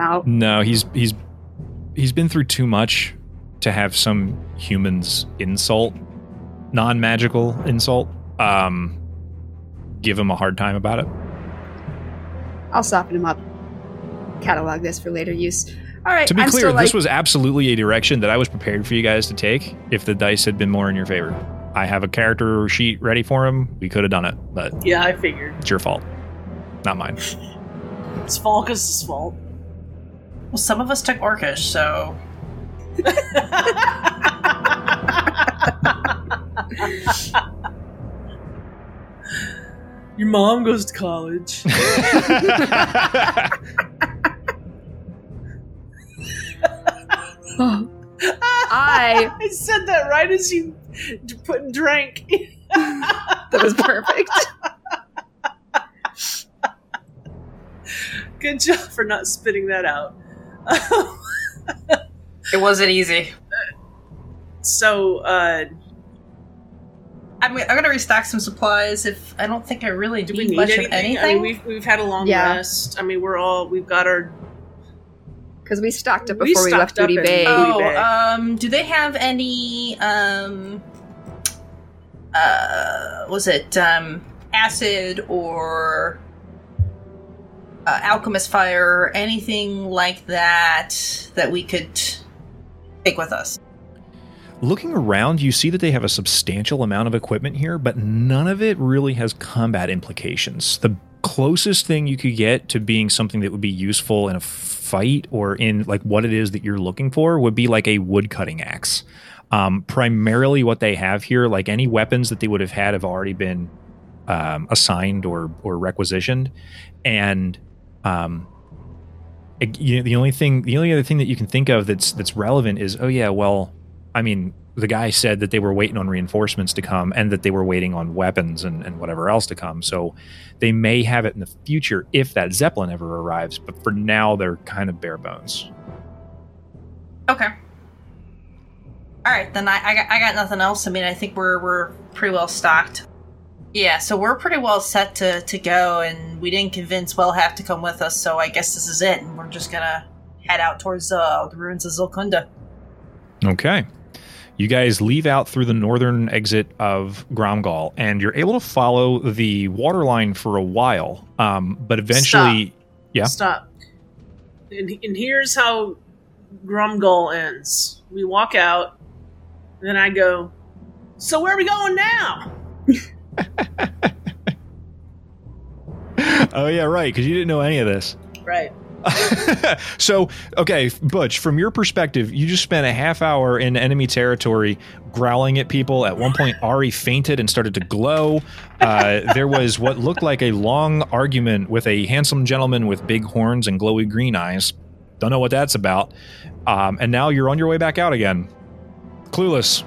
out. No, he's been through too much to have some human's insult, non-magical insult, give him a hard time about it. I'll soften him up. Catalog this for later use. All right. To be clear, this was absolutely a direction that I was prepared for you guys to take if the dice had been more in your favor. I have a character sheet ready for him. We could have done it, but yeah, I figured it's your fault, not mine. It's Falkus' fault. Well, some of us took Orcish, so... Your mom goes to college. I said that right as you drank. That was perfect. Good job for not spitting that out. It wasn't easy. So, I'm going to restock some supplies. If I don't think I really need much of anything. I mean, we've had a long rest. I mean, we've got our... Because we stocked up before we left Booty Bay. Do they have any, acid or... alchemist fire, anything like that we could take with us. Looking around, you see that they have a substantial amount of equipment here, but none of it really has combat implications. The closest thing you could get to being something that would be useful in a fight or in like what it is that you're looking for would be like a woodcutting axe. Primarily what they have here, like any weapons that they would have had have already been assigned or requisitioned. And you know, the only other thing that you can think of that's relevant is, oh yeah, well, I mean, the guy said that they were waiting on reinforcements to come and that they were waiting on weapons and whatever else to come. So they may have it in the future if that Zeppelin ever arrives, but for now they're kind of bare bones. Okay. All right, then I got nothing else. I mean, I think we're pretty well stocked. Yeah, so we're pretty well set to go, and we didn't convince Wellhath to come with us, so I guess this is it, and we're just gonna head out towards the ruins of Zul'kunda. Okay. You guys leave out through the northern exit of Grom'gol, and you're able to follow the water line for a while, but eventually... Stop. And here's how Grom'gol ends. We walk out, and then I go, so where are we going now? Oh, yeah, right, because you didn't know any of this. Right. So, okay, Butch, from your perspective, you just spent a half hour in enemy territory growling at people. At one point, Ari fainted and started to glow. There was what looked like a long argument with a handsome gentleman with big horns and glowy green eyes. Don't know what that's about. And now you're on your way back out again. Clueless.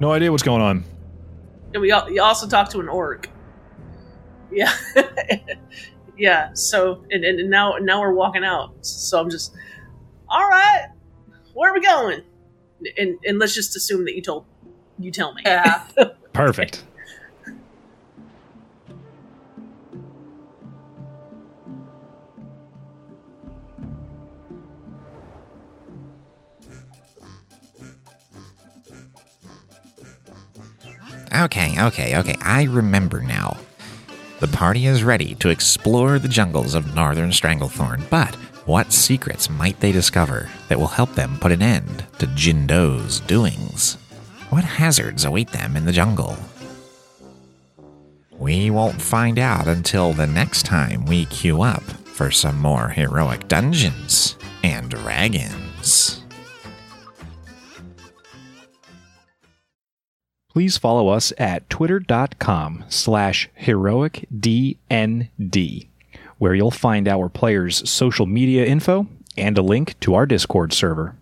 No idea what's going on. And you also talked to an orc. Yeah. Yeah, so, and now we're walking out. So I'm just, all right, where are we going? And let's just assume that you tell me. Yeah. Perfect. Okay. I remember now. The party is ready to explore the jungles of Northern Stranglethorn, but what secrets might they discover that will help them put an end to Jindo's doings? What hazards await them in the jungle? We won't find out until the next time we queue up for some more heroic dungeons and dragons. Please follow us at twitter.com/heroicdnd, where you'll find our players' social media info and a link to our Discord server.